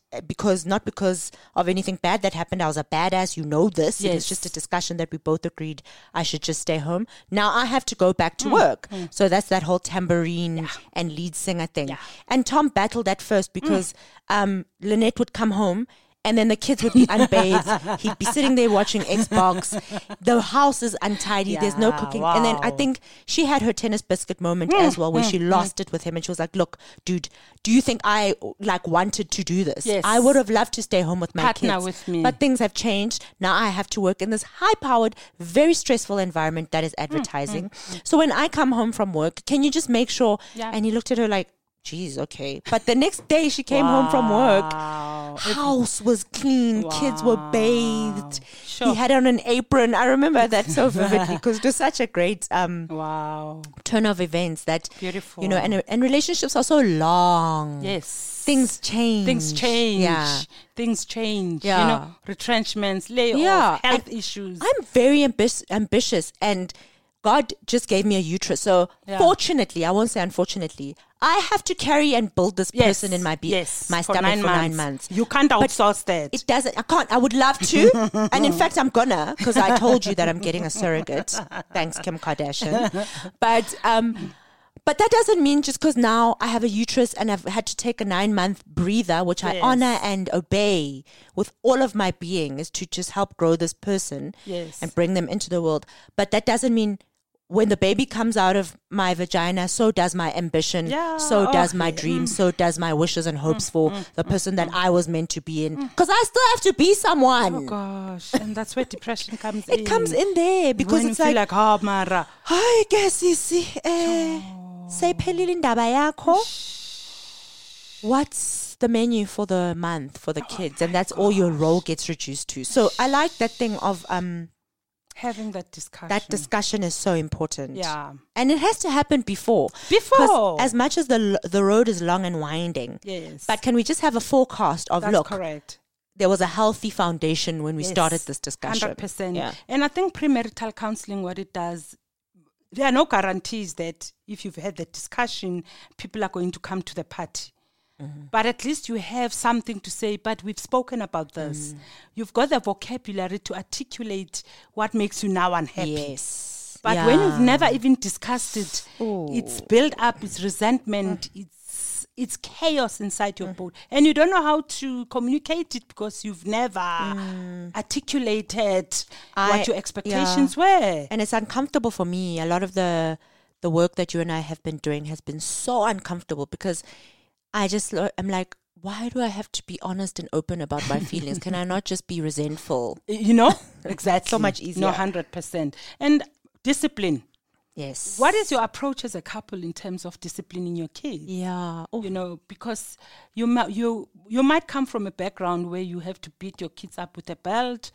not because of anything bad that happened. I was a badass. You know this. Yes. It was just a discussion that we both agreed I should just stay home. Now I have to go back to work. So that's that whole tambourine and lead singer thing. Yeah. And Tom battled at first because Lynette would come home and then the kids would be unbathed. He'd be sitting there watching Xbox. The house is untidy. Yeah, there's no cooking. Wow. And then I think she had her tennis biscuit moment as well where she lost it with him. And she was like, look, dude, do you think I wanted to do this? Yes. I would have loved to stay home with my kids. With me. But things have changed. Now I have to work in this high-powered, very stressful environment that is advertising. So when I come home from work, can you just make sure? Yeah. And he looked at her like, jeez, okay. But the next day she came home from work. House was clean. Wow. Kids were bathed. Sure. He had on an apron. I remember that so vividly because it was such a great turn of events that, beautiful. And relationships are so long. Yes. Things change. Yeah. Yeah. Retrenchments, layoffs, health issues. I'm very ambitious and God just gave me a uterus. So fortunately, I won't say unfortunately, I have to carry and build this person in my my stomach for nine months. You can't outsource that. It doesn't. I can't. I would love to. And in fact, I'm gonna because I told you that I'm getting a surrogate. Thanks, Kim Kardashian. But But that doesn't mean just because now I have a uterus and I've had to take a 9-month breather, which I honor and obey with all of my being, is to just help grow this person and bring them into the world. But that doesn't mean when the baby comes out of my vagina, so does my ambition, so does my dreams, so does my wishes and hopes for the person that I was meant to be in. Because I still have to be someone. Oh, gosh. And that's where depression comes in. It comes in there because when it's you like, feel like, oh, Mara. Hi, Gasisi. Say, what's the menu for the month for the kids? And that's all your role gets reduced to. So I like that thing of... having that discussion. That discussion is so important. Yeah. And it has to happen before. Before. As much as the road is long and winding. Yes. But can we just have a forecast of, look. That's correct. There was a healthy foundation when we started this discussion. 100%. Yeah. And I think premarital counseling, what it does, there are no guarantees that if you've had the discussion, people are going to come to the party. Mm-hmm. But at least you have something to say, but we've spoken about this. You've got the vocabulary to articulate what makes you now unhappy. Yes. But when you've never even discussed it, it's built up, it's resentment, it's chaos inside your body. And you don't know how to communicate it because you've never articulated what your expectations were. And it's uncomfortable for me. A lot of the work that you and I have been doing has been so uncomfortable because... I'm like, why do I have to be honest and open about my feelings? Can I not just be resentful? You know? Exactly. So much easier. No, 100%. And discipline. Yes. What is your approach as a couple in terms of disciplining your kids? Yeah. Oh. You know, because you might come from a background where you have to beat your kids up with a belt.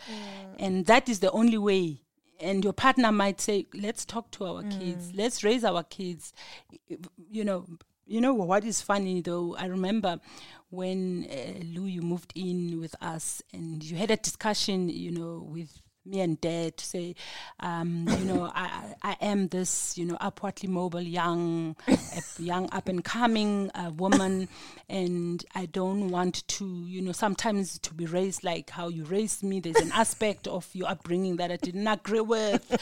And that is the only way. And your partner might say, let's talk to our kids. Let's raise our kids. You know what is funny though? I remember when Lou, you moved in with us, and you had a discussion, you know, with me and Dad to say, I am this, you know, upwardly mobile, young up and coming woman, and I don't want to, you know, sometimes to be raised like how you raised me. There's an aspect of your upbringing that I didn't agree with,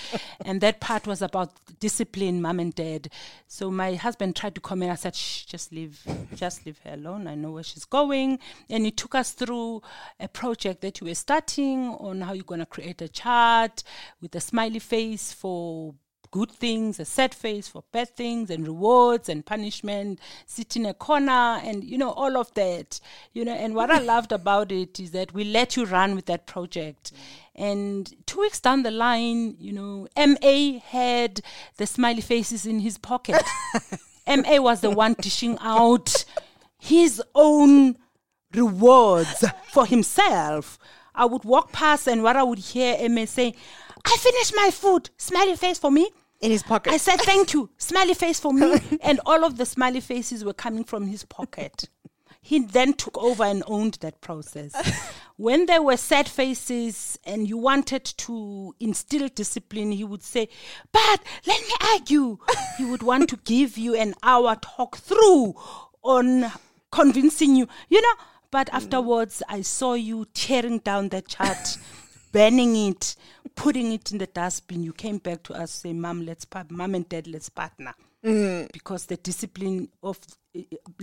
and that part was about discipline, Mom and Dad. So my husband tried to comment. I said, shh, just leave her alone. I know where she's going. And he took us through a project that you were starting on how you're gonna create a chart with a smiley face for good things, a sad face for bad things, and rewards and punishment, sit in a corner, and, you know, all of that. You know, and what I loved about it is that we let you run with that project. And 2 weeks down the line, you know, M.A. had the smiley faces in his pocket. M.A. was the one dishing out his own rewards for himself. I would walk past, and what I would hear M.A. say, I finished my food, smiley face for me. In his pocket. I said, thank you, smiley face for me. And all of the smiley faces were coming from his pocket. He then took over and owned that process. When there were sad faces and you wanted to instill discipline, he would say, but let me argue. He would want to give you an hour talk through on convincing you, you know. But afterwards, I saw you tearing down the chart, burning it, putting it in the dustbin. You came back to us saying, Mom and Dad, let's partner. Because the discipline of,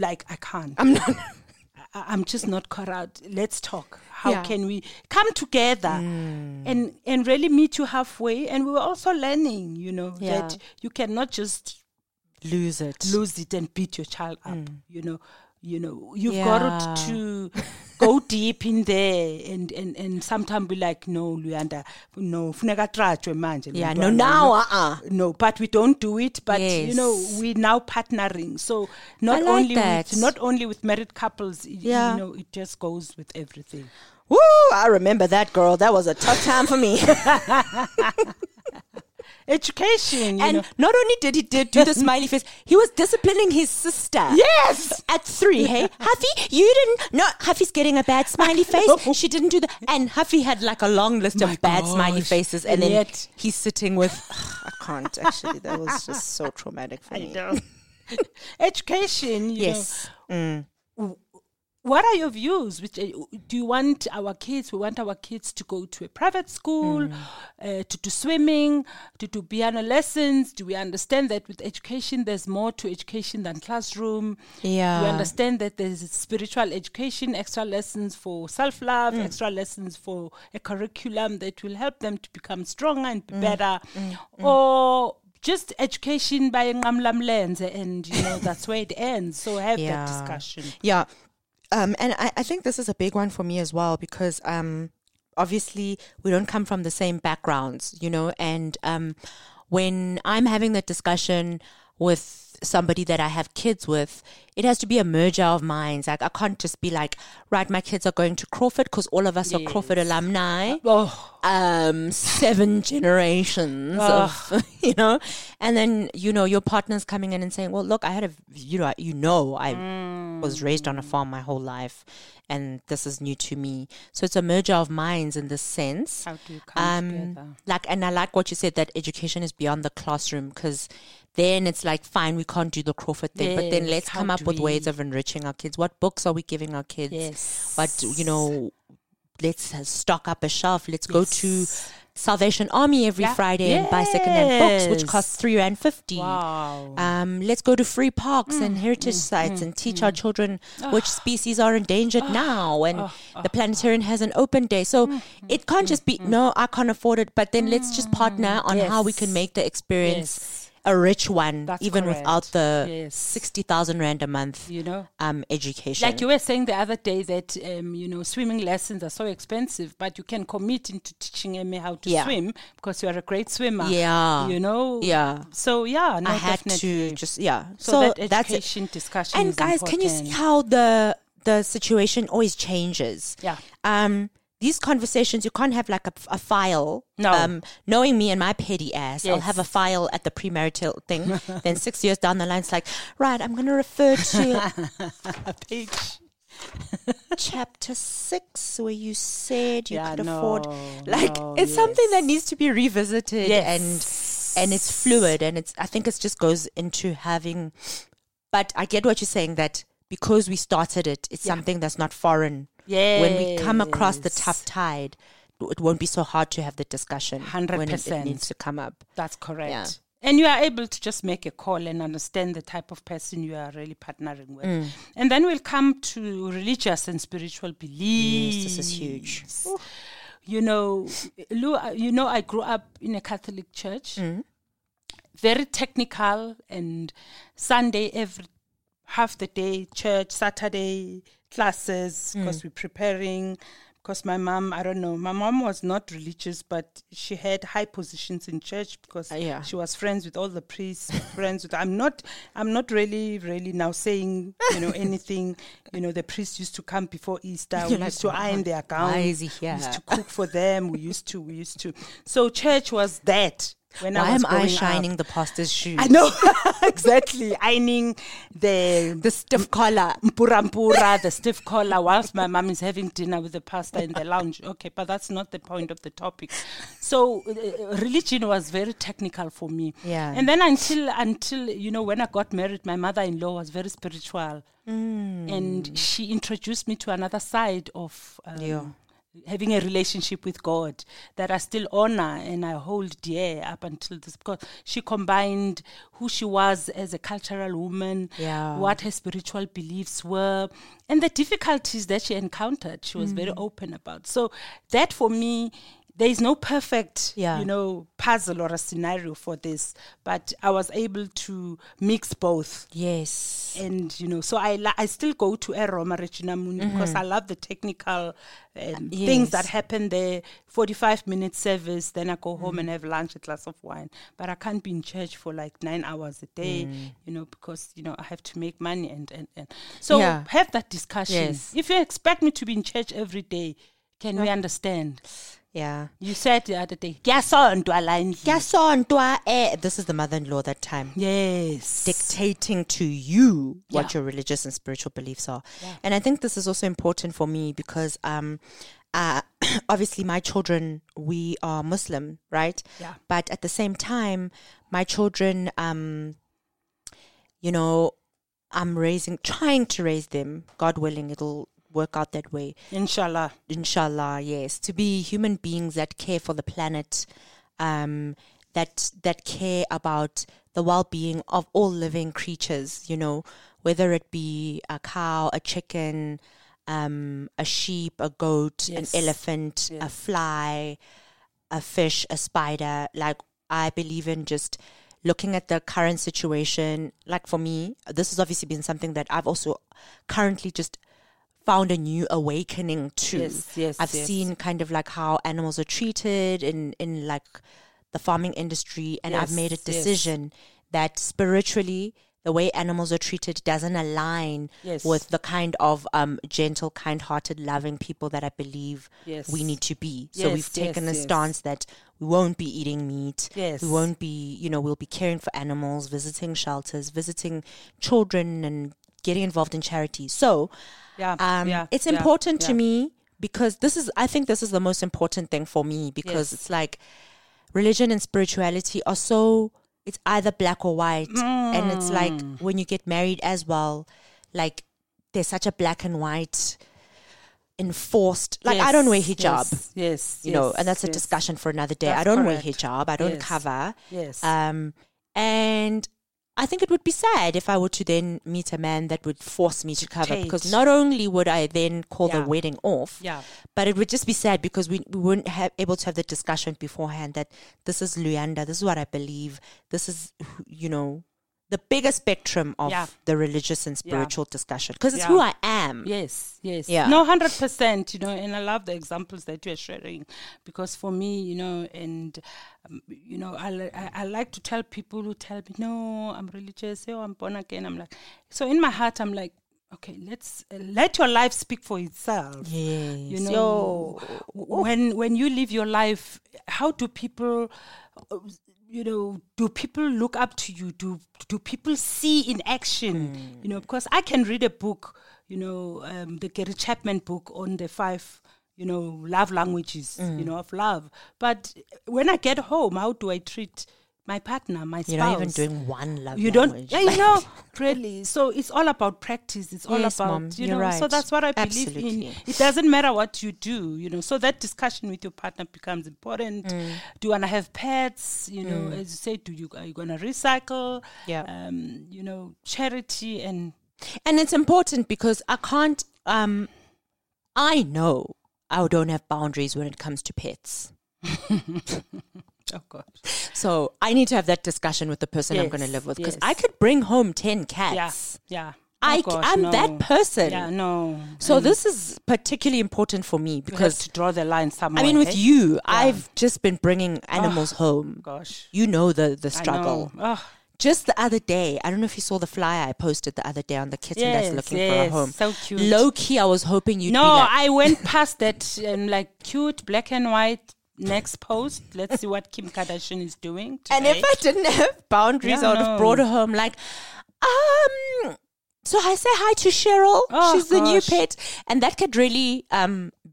I can't. I'm just not cut out. Let's talk. How can we come together and really meet you halfway? And we were also learning, you know, that you cannot just lose it and beat your child up, you know. You know, you've got to go deep in there and sometimes be like, no, Luyanda, no, funeka trajwe manje. Yeah, no, now, No, but we don't do it. But, you know, we're now partnering. So not only with married couples, you know, it just goes with everything. Woo, I remember that, girl. That was a tough time for me. Education, and not only did he do the smiley face, he was disciplining his sister. Yes, at 3, hey, Huffy, you didn't. No, Huffy's getting a bad smiley face. She didn't do that, and Huffy had like a long list of bad smiley faces, and then he's sitting with. I can't actually. That was just so traumatic for me. I know. Education, you know. What are your views? Do you want our kids? We want our kids to go to a private school, to do swimming, to do piano lessons. Do we understand that with education, there's more to education than classroom? Yeah. Do we understand that there's spiritual education, extra lessons for self-love, extra lessons for a curriculum that will help them to become stronger and be better? Or just education by Ngamlam lens, and you know that's where it ends. So have that discussion. Yeah. And I think this is a big one for me as well, because obviously we don't come from the same backgrounds, you know, and when I'm having that discussion with somebody that I have kids with, it has to be a merger of minds. Like, I can't just be like, right, my kids are going to Crawford, because all of us are Crawford alumni, 7 generations of, you know, and then, you know, your partner's coming in and saying, well, look, I had a, I was raised on a farm my whole life, and this is new to me. So it's a merger of minds in this sense. How do you come together? Like, and I like what you said, that education is beyond the classroom, because then it's like, fine, we can't do the Crawford thing, but then let's come up with ways of enriching our kids. What books are we giving our kids? What, you know, let's stock up a shelf. Let's go to Salvation Army every Friday and buy secondhand books, which cost $3.50. Wow. Let's go to free parks and heritage sites and teach our children which species are endangered now. And the planetarium has an open day. So it can't just be, no, I can't afford it. But then let's just partner on how we can make the experience a rich one. That's even correct. Without the 60,000 rand a month, you know, education. Like you were saying the other day that, you know, swimming lessons are so expensive, but you can commit into teaching Emmy how to swim because you are a great swimmer. Yeah. You know? Yeah. So, yeah. No, I had definitely. To just, yeah. So that education that's discussion and is guys, important. Can you see how the situation always changes? Yeah. These conversations, you can't have like a file. No. Knowing me and my petty ass, I'll have a file at the premarital thing. Then 6 years down the line, it's like, right, I'm going to refer to page chapter 6 where you said you could afford. Like, it's something that needs to be revisited and it's fluid. And it's. I think it just goes into having, but I get what you're saying, that because we started it, it's something that's not foreign. Yes. When we come across the tough tide, it won't be so hard to have the discussion 100%. When it needs to come up. That's correct. Yeah. And you are able to just make a call and understand the type of person you are really partnering with. Mm. And then we'll come to religious and spiritual beliefs. Yes, this is huge. Ooh. You know, Lou, you know, I grew up in a Catholic church, very technical, and Sunday every half the day, church, Saturday classes, because we're preparing, because my mom, I don't know, my mom was not religious, but she had high positions in church because she was friends with all the priests, friends with, I'm not really now saying, you know, anything, you know, the priests used to come before Easter, we used to iron their gowns, we used to cook for them, we used to, so church was that. Why am I shining the pastor's shoes? I know, exactly. Ironing the stiff collar. Mpura, the stiff collar, whilst my mum is having dinner with the pastor in the lounge. Okay, but that's not the point of the topic. So religion was very technical for me. Yeah. And then until you know, when I got married, my mother-in-law was very spiritual. Mm. And she introduced me to another side of... having a relationship with God that I still honor and I hold dear up until this, because she combined who she was as a cultural woman, what her spiritual beliefs were, and the difficulties that she encountered, she was very open about. So that for me, there is no perfect, you know, puzzle or a scenario for this, but I was able to mix both. Yes. And, you know, so I still go to Aero Marichina Mundi because I love the technical things that happen there, 45-minute service, then I go home and have lunch, a glass of wine. But I can't be in church for like 9 hours a day, you know, because, you know, I have to make money. And. So have that discussion. Yes. If you expect me to be in church every day, can we understand? Yeah. You said the other day, this is the mother-in-law that time. Yes. Dictating to you what your religious and spiritual beliefs are. Yeah. And I think this is also important for me because obviously my children, we are Muslim, right? Yeah. But at the same time, my children, you know, I'm trying to raise them, God willing, it'll work out that way. Inshallah. Inshallah, yes. To be human beings that care for the planet, that care about the well-being of all living creatures, you know, whether it be a cow, a chicken, a sheep, a goat, yes. an elephant, yes. a fly, a fish, a spider. Like, I believe in just looking at the current situation. Like, for me, this has obviously been something that I've also currently just found a new awakening to. Yes, I've seen kind of like how animals are treated in like the farming industry, and I've made a decision that spiritually the way animals are treated doesn't align with the kind of gentle, kind-hearted, loving people that I believe we need to be. So we've taken a stance that we won't be eating meat. Yes. We won't be, you know, we'll be caring for animals, visiting shelters, visiting children, and getting involved in charity. So it's important to me, because this is, I think this is the most important thing for me, because it's like religion and spirituality are so... It's either black or white. And it's like when you get married as well, like there's such a black and white enforced. Like I don't wear hijab. Yes, you know, and that's a discussion for another day. That's I don't wear hijab. I don't cover. Yes. And I think it would be sad if I were to then meet a man that would force me to cover, because not only would I then call the wedding off, but it would just be sad because we wouldn't have able to have the discussion beforehand that this is Luyanda, this is what I believe, this is, you know, the bigger spectrum of the religious and spiritual discussion, because it's who I am. No, 100%, you know, and I love the examples that you're sharing, because for me, you know, and you know, I like to tell people who tell me, no, I'm religious, oh, I'm born again, I'm like, so in my heart I'm like, okay, let's let your life speak for itself. Yes. You know, when you live your life, how do people you know, do people look up to you? Do people see in action? You know, because I can read a book, you know, the Gary Chapman book on the 5, you know, love languages, you know, of love. But when I get home, how do I treat my partner, my spouse? You're not even doing one love language. Yeah, you know, really. So it's all about practice. It's all about, Mom, you know, so that's what I believe in. It doesn't matter what you do, you know. So that discussion with your partner becomes important. Do you want to have pets? You know, as you say, are you going to recycle? Yeah. You know, charity and it's important, because I can't, I know I don't have boundaries when it comes to pets. Oh God. So I need to have that discussion with the person I'm going to live with, because I could bring home 10 cats. Yeah. I'm that person. Yeah, no. So this is particularly important for me, because you have to draw the line somewhere. I mean, with you, I've just been bringing animals home. Gosh. You know the struggle. I know. Oh. Just the other day, I don't know if you saw the flyer I posted the other day on the kitten that's looking for a home. So cute. Low key, I was hoping you'd be like, I went past that and like, cute, black and white. Next post, let's see what Kim Kardashian is doing today. And if I didn't have boundaries, I would have brought her home like, so I say hi to Cheryl. Oh, she's the new pet. And that could really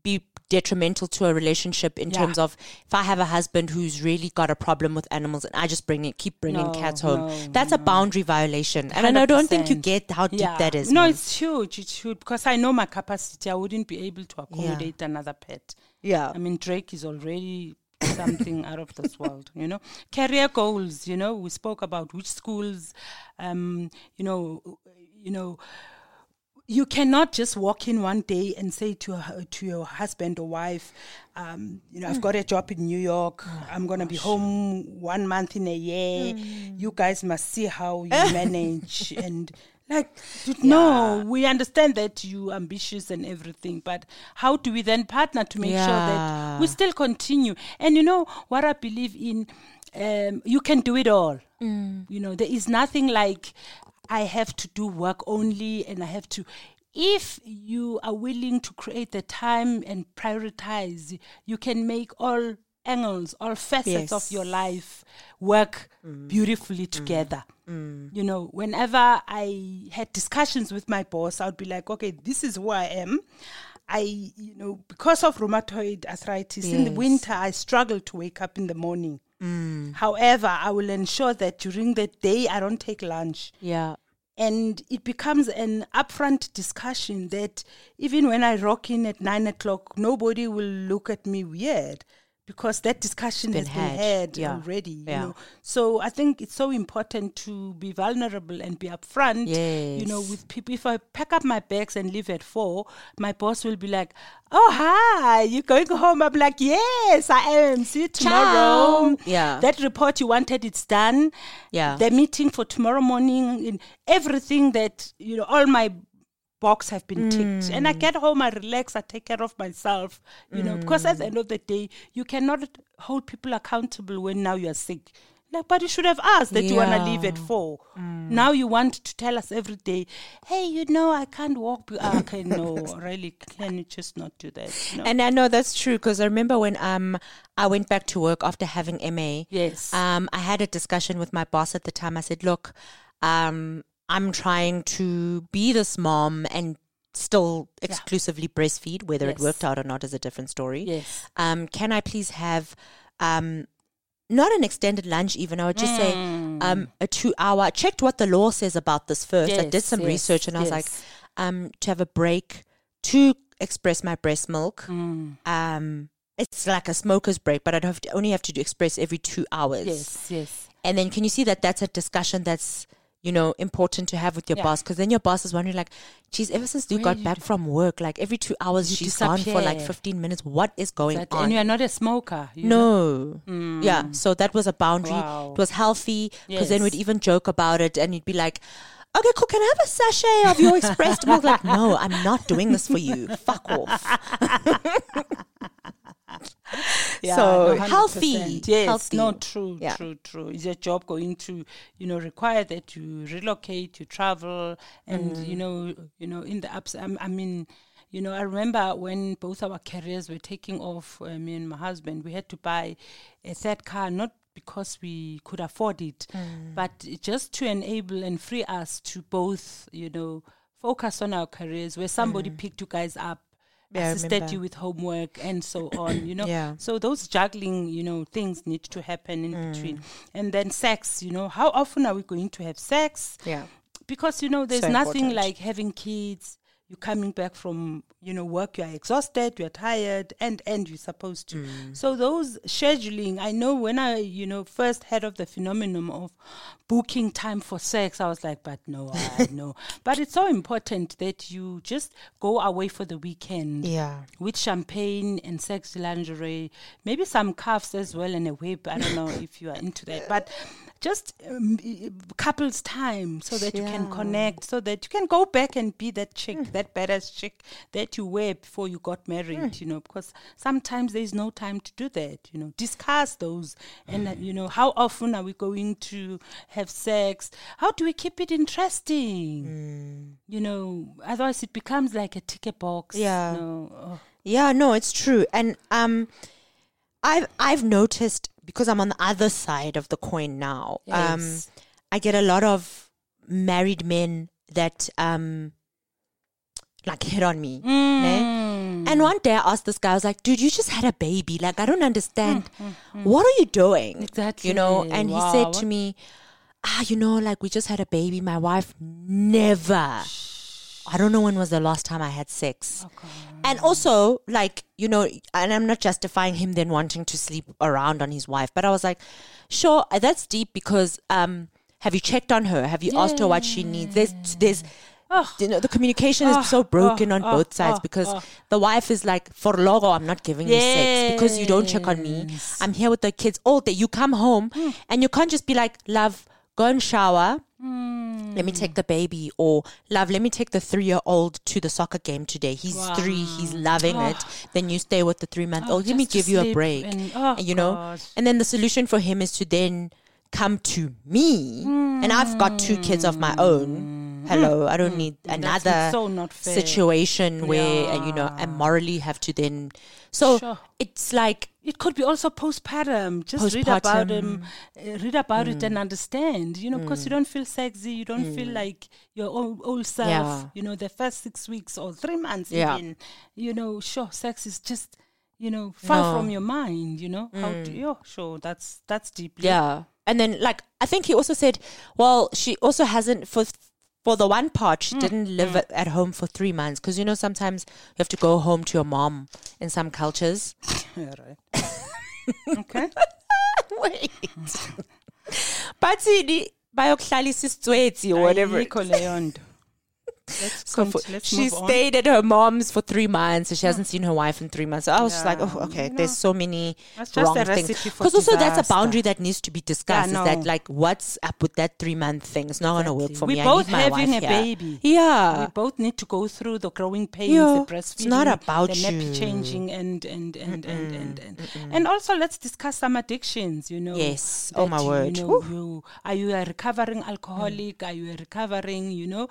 be detrimental to a relationship in terms of, if I have a husband who's really got a problem with animals and I just keep bringing cats home, that's a boundary violation. 100%. And I don't think you get how deep that is. No, it's huge. It's huge, because I know my capacity. I wouldn't be able to accommodate another pet. Yeah. I mean, Drake is already something out of this world, you know. Career goals, you know, we spoke about which schools, you know, you cannot just walk in one day and say to your husband or wife, you know, I've got a job in New York. I'm going to be home 1 month in a year. You guys must see how you manage. And like, no, we understand that you're ambitious and everything. But how do we then partner to make sure that we still continue? And you know what I believe in? You can do it all. You know, there is nothing like, I have to do work only, and I have to. If you are willing to create the time and prioritize, you can make all angles, all facets of your life work beautifully together. You know, whenever I had discussions with my boss, I would be like, okay, this is who I am. You know, because of rheumatoid arthritis, in the winter, I struggle to wake up in the morning. However, I will ensure that during the day I don't take lunch. Yeah. And it becomes an upfront discussion that even when I rock in at 9 o'clock, nobody will look at me weird because that discussion has been had already. You know? So I think it's so important to be vulnerable and be upfront. Yes. You know, with people. If I pack up my bags and leave at 4, my boss will be like, "Oh, hi, you're going home?" I'm like, "Yes, I am. See you tomorrow." Yeah. "That report you wanted, it's done." Yeah. "The meeting for tomorrow morning," and everything that, you know, all my box have been ticked. And I get home, I relax, I take care of myself, you know, because at the end of the day, you cannot hold people accountable when now you are sick. Like, but you should have asked that you want to leave at 4. Now you want to tell us every day, "Hey, you know, I can't walk." Okay, no, really, can you just not do that? No. And I know that's true because I remember when I went back to work after having M.A. Yes. I had a discussion with my boss at the time. I said, "Look, I'm trying to be this mom and still exclusively breastfeed. Whether it worked out or not is a different story. Yes. Can I please have not an extended lunch even? I would just say a 2-hour. I checked what the law says about this first. Yes, I did some research and I was like, to have a break to express my breast milk. It's like a smoker's break, but I'd have to only have to express every 2 hours. Yes, yes. And then can you see that that's a discussion that's, you know, important to have with your boss, because then your boss is wondering like, "Geez, ever since you got back from work, like every 2 hours she's gone for like 15 minutes. What is going on? And you're not a smoker." No. Yeah. So that was a boundary. Wow. It was healthy because then we'd even joke about it and you'd be like, "Okay, cool, can I have a sachet of your expressed milk?" Like, "No, I'm not doing this for you. Fuck off." Yeah, so healthy. Yes, healthy. No, true. Is your job going to, you know, require that you relocate, you travel, and you know, in the ups. I mean, you know, I remember when both our careers were taking off. Me and my husband, we had to buy a third car, not because we could afford it, but just to enable and free us to both, you know, focus on our careers. Where somebody picked you guys up. Assisted you with homework and so on, you know. So those juggling, you know, things need to happen in between. And then sex, you know, how often are we going to have sex? Yeah. Because, you know, there's so nothing important like having kids. You're coming back from, you know, work, you're exhausted, you're tired, and you're supposed to. So those scheduling, I know when I, you know, first heard of the phenomenon of booking time for sex, I was like, but no, I know. But it's so important that you just go away for the weekend with champagne and sexy lingerie, maybe some cuffs as well and a whip. I don't know if you are into that, but just couples time so that you can connect, so that you can go back and be that chick, that badass chick that you were before you got married, you know, because sometimes there's no time to do that, you know. Discuss those and, you know, how often are we going to have sex? How do we keep it interesting? You know, otherwise it becomes like a ticket box. Yeah. You know? Yeah, no, it's true. And I've noticed, because I'm on the other side of the coin now, I get a lot of married men that like hit on me. Né? And one day I asked this guy, I was like, "Dude, you just had a baby. Like, I don't understand. What are you doing?" Exactly. You know, and he said to me, "You know, like we just had a baby. My wife never. I don't know when was the last time I had sex." Okay. And also, like, you know, and I'm not justifying him then wanting to sleep around on his wife, but I was like, sure, that's deep because have you checked on her? Have you asked her what she needs? There's you know, the communication is so broken on both sides because the wife is like, "For logo, I'm not giving you sex because you don't check on me. I'm here with the kids all day. You come home and you can't just be like, 'Love, go and shower. Let me take the baby,' or 'Love, let me take the 3-year-old to the soccer game today. He's 3, he's loving it. Then you stay with the 3-month-old. Let me give you a break." And, you know, and then the solution for him is to then come to me. And I've got 2 kids of my own. Hello, I don't need another situation where, you know, I morally have to then. So it's like. It could be also postpartum. Just postpartum. Read about it and understand. You know, because you don't feel sexy. You don't feel like your old self. Yeah. You know, the first 6 weeks or 3 months even. You know, sure, sex is just, you know, far from your mind, you know. How do you? Sure, that's deeply. Yeah. And then, like, I think he also said, well, she also hasn't, for for the one part, she didn't live at home for 3 months. Because, you know, sometimes you have to go home to your mom in some cultures. Yeah, right. Okay. Wait. But whatever. She stayed at her mom's for 3 months, so she hasn't seen her wife in 3 months. So I was just like, oh, okay, you there's so many wrong things. Because also that's a boundary that needs to be discussed. Is that like, what's up with that 3 month thing? It's not going to work for me. We're both having a baby. Yeah. We both need to go through the growing pains, the breastfeeding. It's not about the nappy changing and also let's discuss some addictions, you know. Yes. Oh, my word. You know, are you a recovering alcoholic? Are you a recovering, you know,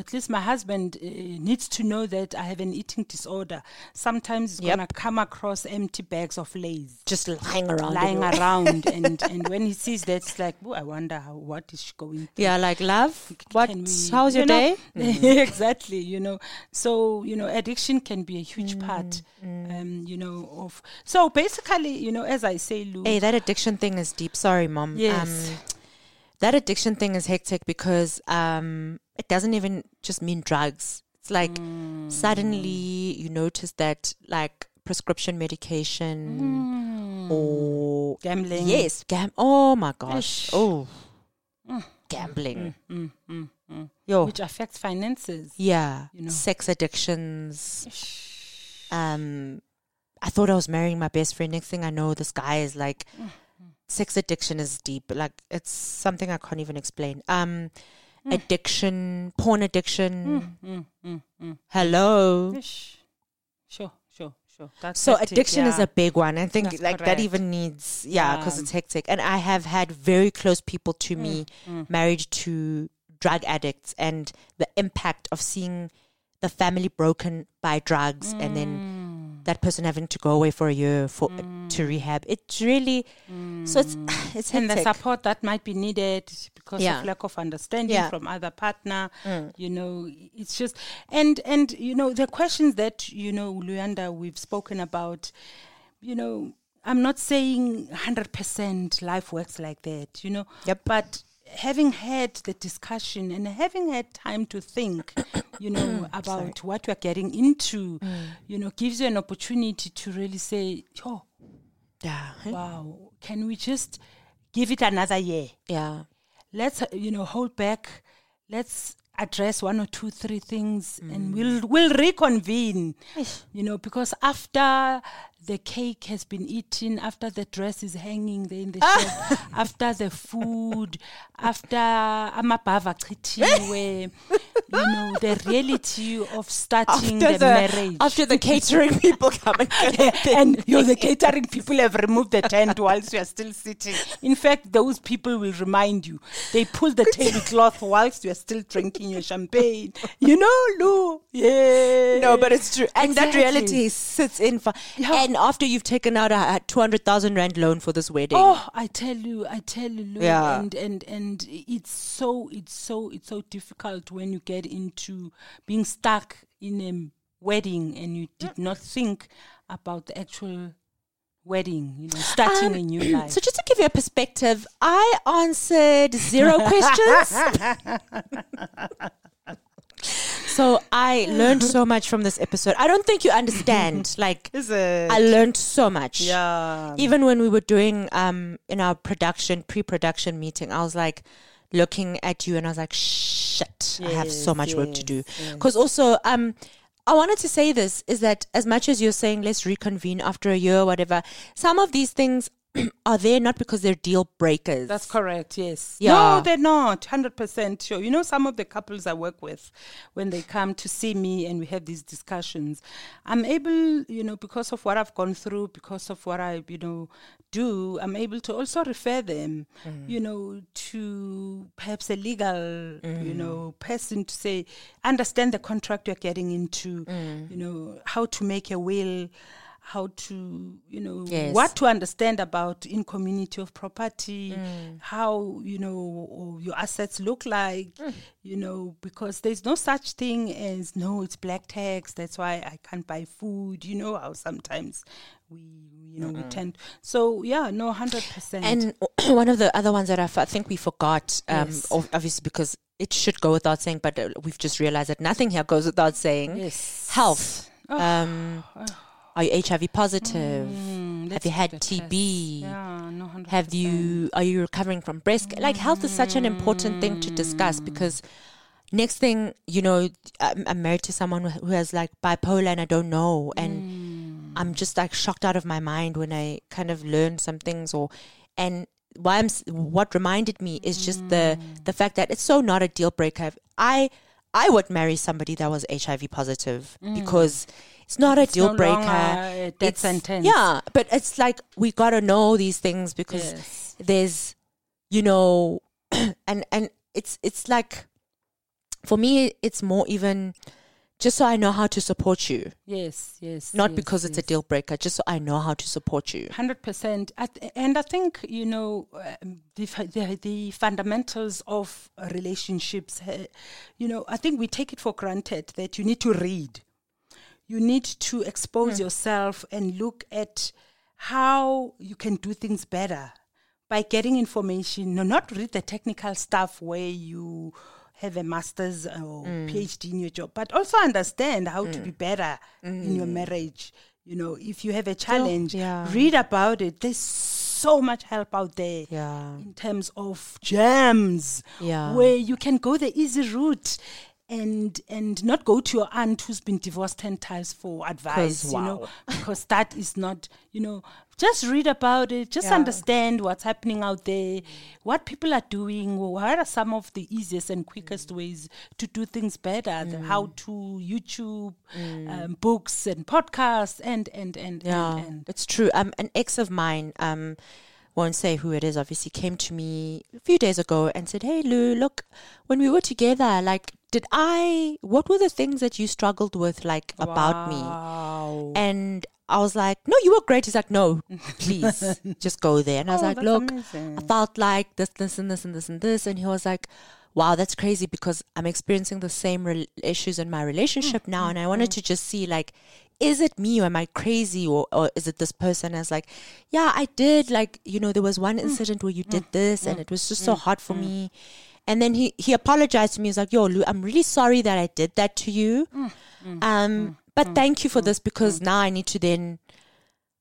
at least my husband needs to know that I have an eating disorder. Sometimes it's going to come across empty bags of Lay's. Just lying around. and when he sees that, it's like, oh, I wonder what is she going through. Yeah, like, love, how's your day? Mm-hmm. Exactly, you know. So, you know, addiction can be a huge part, you know, of... So, basically, you know, as I say, Lou... Hey, that addiction thing is deep. Sorry, Mom. Yes. That addiction thing is hectic because... it doesn't even just mean drugs. It's like suddenly you notice that like prescription medication or gambling. Yes, oh my gosh. Ish. Oh, gambling. Yo. Which affects finances. Yeah. You know. Sex addictions. Ish. I thought I was marrying my best friend. Next thing I know, this guy is like, sex addiction is deep. Like it's something I can't even explain. Addiction, porn addiction. Hello. Ish. Sure. That's so hectic, addiction is a big one. I think that's like correct. That even needs, because it's hectic. And I have had very close people to me married to drug addicts, and the impact of seeing the family broken by drugs and then that person having to go away for a year to rehab. It's really, so it's hectic. And the support that might be needed because of lack of understanding from other partner, you know, it's just, and you know, the questions that, you know, Luyanda, we've spoken about, you know, I'm not saying 100% life works like that, you know, but having had the discussion and having had time to think, you know, about what we're getting into, you know, gives you an opportunity to really say, oh, wow, can we just give it another year? Yeah. Let's, you know, hold back. Let's address one or two, three things and we'll reconvene, you know, because after the cake has been eaten, after the dress is hanging there in the shelf, after the food, after amabava chitiwe, you know, the reality of starting after the marriage. After the catering people come and you know, the catering people have removed the tent whilst you are still sitting. In fact, those people will remind you. They pull the tablecloth whilst you are still drinking your champagne. You know, Lou. Yeah. No, but it's true. And that reality sits in for... Yeah. And after you've taken out a 200,000 rand loan for this wedding. Oh, I tell you, Lou, and it's so difficult when you get into being stuck in a wedding and you did not think about the actual wedding, you know, starting a new life. So just to give you a perspective, I answered 0 questions. So I learned so much from this episode. I don't think you understand. Like, is it? I learned so much. Yeah. Even when we were doing in our pre-production meeting, I was like looking at you and I was like, shit, yes, I have so much work to do. Because also, I wanted to say this, is that as much as you're saying, let's reconvene after a year, whatever, some of these things are there not because they're deal breakers. That's correct, yes. Yeah. No, they're not. 100% sure. You know, some of the couples I work with, when they come to see me and we have these discussions, I'm able, you know, because of what I've gone through, because of what I, you know, do, I'm able to also refer them, you know, to perhaps a legal, you know, person to say, understand the contract you're getting into, you know, how to make a will, how to, you know, what to understand about in community of property, how, you know, your assets look like, you know, because there's no such thing as, no, it's black tax, that's why I can't buy food, you know, how sometimes we, you know, we tend. So, yeah, no, 100%. And one of the other ones that I think we forgot, obviously because it should go without saying, but we've just realized that nothing here goes without saying. Yes. Health. Oh. Are you HIV positive? Have you had TB? Yeah, no, 100%. Are you recovering from breast? Like, health is such an important thing to discuss, because next thing, you know, I'm married to someone who has like bipolar and I don't know. And I'm just like shocked out of my mind when I kind of learn some things what reminded me is just the fact that it's so not a deal breaker. I would marry somebody that was HIV positive because it's not a deal breaker. It's intense. Yeah, but it's like we gotta know these things because there's, you know, and it's like for me it's more even just so I know how to support you. Yes. Not because it's a deal breaker, just so I know how to support you. 100%. And I think, you know, the fundamentals of relationships, you know, I think we take it for granted that you need to read. You need to expose yourself and look at how you can do things better by getting information. No, not read the technical stuff where you have a master's or PhD in your job, but also understand how to be better in your marriage. You know, if you have a challenge, read about it. There's so much help out there in terms of gems where you can go the easy route and not go to your aunt who's been divorced 10 times for advice, you know, because that is not, you know, just read about it, just understand what's happening out there, what people are doing, what are some of the easiest and quickest ways to do things better, how to YouTube, books and podcasts and. It's true. An ex of mine, won't say who it is, obviously, came to me a few days ago and said, "Hey Lou, look, when we were together, like, what were the things that you struggled with, like, about me?" And I was like, "No, you were great." He's like, "No, please, just go there." And I was like, "Look, amazing. I felt like this, and this, and this, and this." And he was like, "Wow, that's crazy, because I'm experiencing the same issues in my relationship now." And I wanted to just see, like, is it me, or am I crazy, or is it this person? And I was like, "Yeah, I did. Like, you know, there was one incident where you did this and it was just so hard for me." And then he apologized to me. He's like, "Yo, Lou, I'm really sorry that I did that to you. But thank you for this, because now I need to then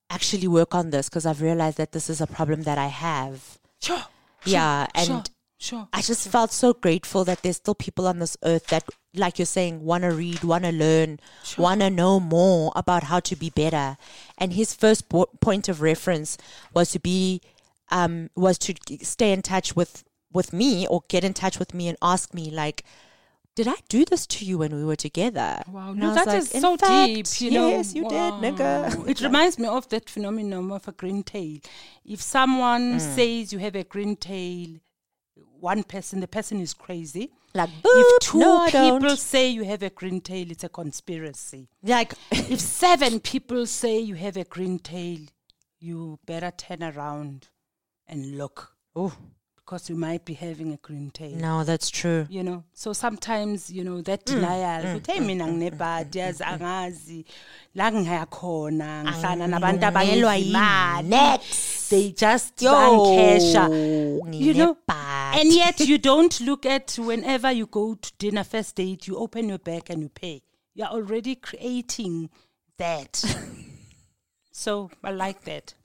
actually work on this, because I've realized that this is a problem that I have." I just felt so grateful that there's still people on this earth that, like you're saying, want to read, want to learn, want to know more about how to be better. And his first point of reference was to stay in touch with me, or get in touch with me and ask me, like, "Did I do this to you when we were together?" Wow, no, that is so deep. Yes, you did, nigga. It reminds me of that phenomenon of a green tail. If someone says you have a green tail, one person, the person is crazy. Like, if two people say you have a green tail, it's a conspiracy. Like, if 7 people say you have a green tail, you better turn around and look. Oh. Because you might be having a green tail. No, that's true. You know, so sometimes, you know, that denial. They just want cash, you know. And yet you don't look at, whenever you go to dinner, first date, you open your bag and you pay. You're already creating that. So I like that.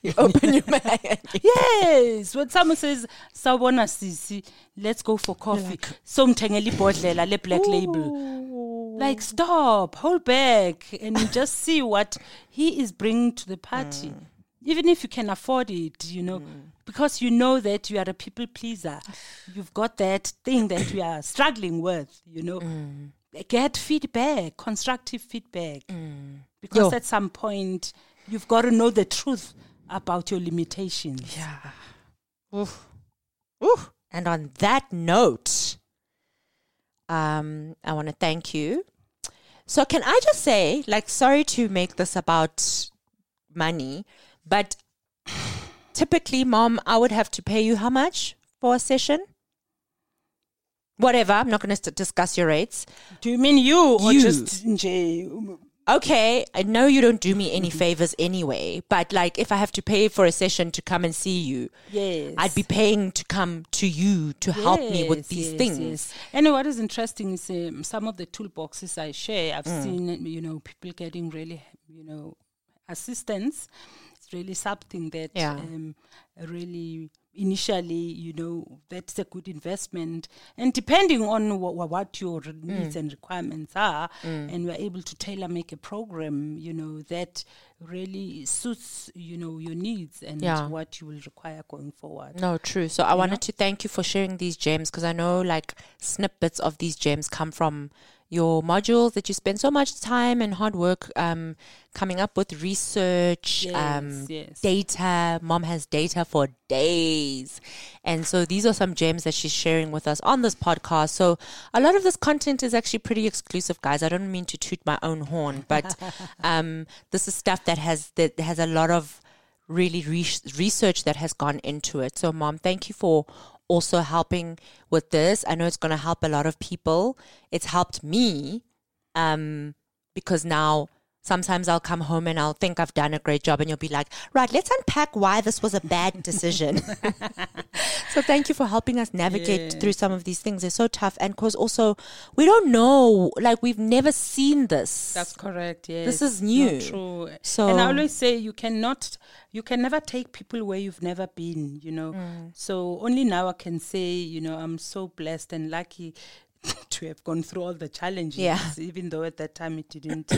You open your bag. Yes. When someone says, "Sawona sisi, let's go for coffee," black label. Like, stop, hold back, and just see what he is bringing to the party. Even if you can afford it, you know, because you know that you are a people pleaser. You've got that thing that we are struggling with, you know. Get feedback, constructive feedback. Because at some point, you've got to know the truth about your limitations. Yeah. Oof. Oof. And on that note, I want to thank you. So can I just say, like, sorry to make this about money, but typically, Mom, I would have to pay you how much for a session? Whatever. I'm not going to discuss your rates. Do you mean you or just... okay, I know you don't do me any favors anyway, but like if I have to pay for a session to come and see you, yes, I'd be paying to come to you to help me with these things. Yes. And what is interesting is some of the toolboxes I share, I've seen, you know, people getting really, you know, assistance. It's really something that really... Initially, you know, that's a good investment. And depending on what your needs and requirements are, and we're able to tailor-make a program, you know, that really suits, you know, your needs and what you will require going forward. No, true. So I wanted to thank you for sharing these gems, because I know, like, snippets of these gems come from your modules that you spend so much time and hard work coming up with, research, data. Mom has data for days. And so these are some gems that she's sharing with us on this podcast. So a lot of this content is actually pretty exclusive, guys. I don't mean to toot my own horn, but this is stuff that has a lot of really research that has gone into it. So Mom, thank you for also helping with this. I know it's going to help a lot of people. It's helped me because now sometimes I'll come home and I'll think I've done a great job, and you'll be like, right, let's unpack why this was a bad decision. So thank you for helping us navigate through some of these things. They're so tough. And because also we don't know, like we've never seen this. That's correct. Yes. This is new. True. So, and I always say you can never take people where you've never been, you know. So only now I can say, you know, I'm so blessed and lucky to have gone through all the challenges, even though at that time it didn't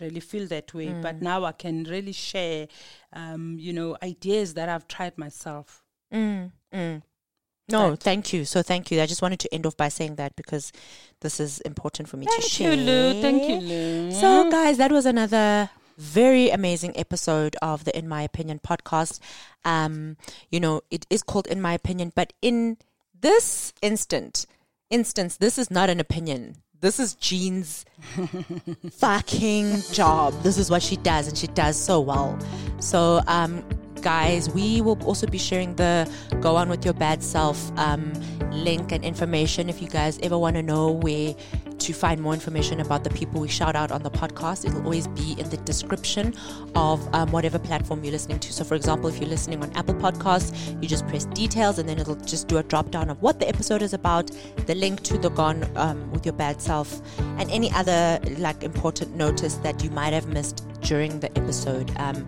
really feel that way. But now I can really share, you know, ideas that I've tried myself. No, thank you. So thank you. I just wanted to end off by saying that because this is important for me to share. Thank you, Lou. So guys, that was another very amazing episode of the In My Opinion podcast. You know, it is called In My Opinion, but in this instance, this is not an opinion. This is Jean's fucking job. This is what she does, and she does so well. So guys, we will also be sharing the Go On With Your Bad Self link and information if you guys ever want to know where to find more information about the people we shout out on the podcast. It'll always be in the description of whatever platform you're listening to. So for example, if you're listening on Apple Podcasts, you just press details and then it'll just do a drop down of what the episode is about, the link to the Gone With Your Bad Self, and any other like important notice that you might have missed during the episode. And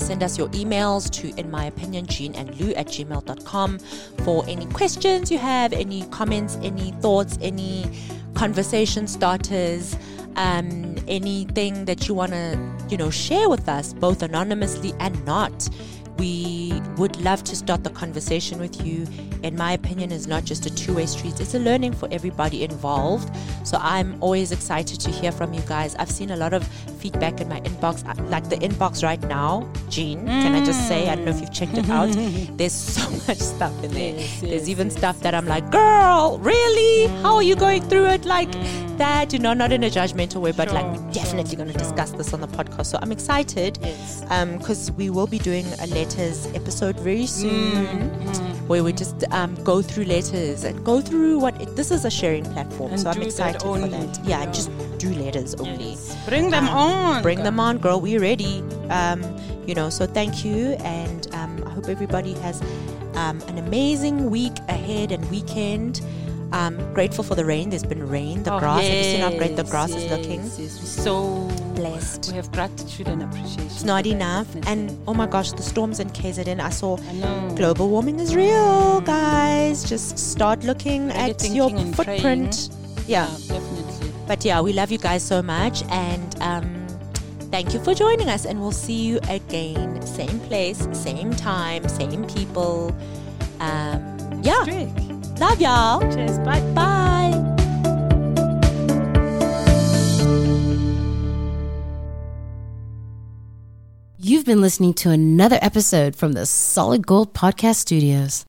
send us your emails to inmyopinionjeanandlou@gmail.com for any questions you have, any comments, any thoughts, any conversation starters, anything that you want to, you know, share with us, both anonymously and not. We would love to start the conversation with you. In my opinion, it's not just a two-way street. It's a learning for everybody involved. So I'm always excited to hear from you guys. I've seen a lot of feedback in my inbox, like the inbox right now. Jean, can I just say, I don't know if you've checked it out. There's so much stuff in there. There's even stuff that I'm like, girl, really? How are you going through it like that? You know, not in a judgmental way, but like we're definitely going to discuss this on the podcast. So I'm excited because we will be doing a letters episode very soon, where we just go through letters and go through this is a sharing platform, and so I'm excited for that. Just do letters only. Bring them on. Bring them on, girl. We're ready. You know, so thank you, and I hope everybody has an amazing week ahead and weekend. Grateful for the rain. There's been rain. The grass. Yes, have you seen how great the grass is looking? Yes, we're so blessed. We have gratitude and appreciation. It's not enough. And oh my gosh, the storms in KZN. I know. Global warming is real, guys. Just start looking at your footprint. Yeah, definitely. But yeah, we love you guys so much, and thank you for joining us. And we'll see you again, same place, same time, same people. Yeah. Drake. Love y'all. Cheers. Bye. Bye. You've been listening to another episode from the Solid Gold Podcast Studios.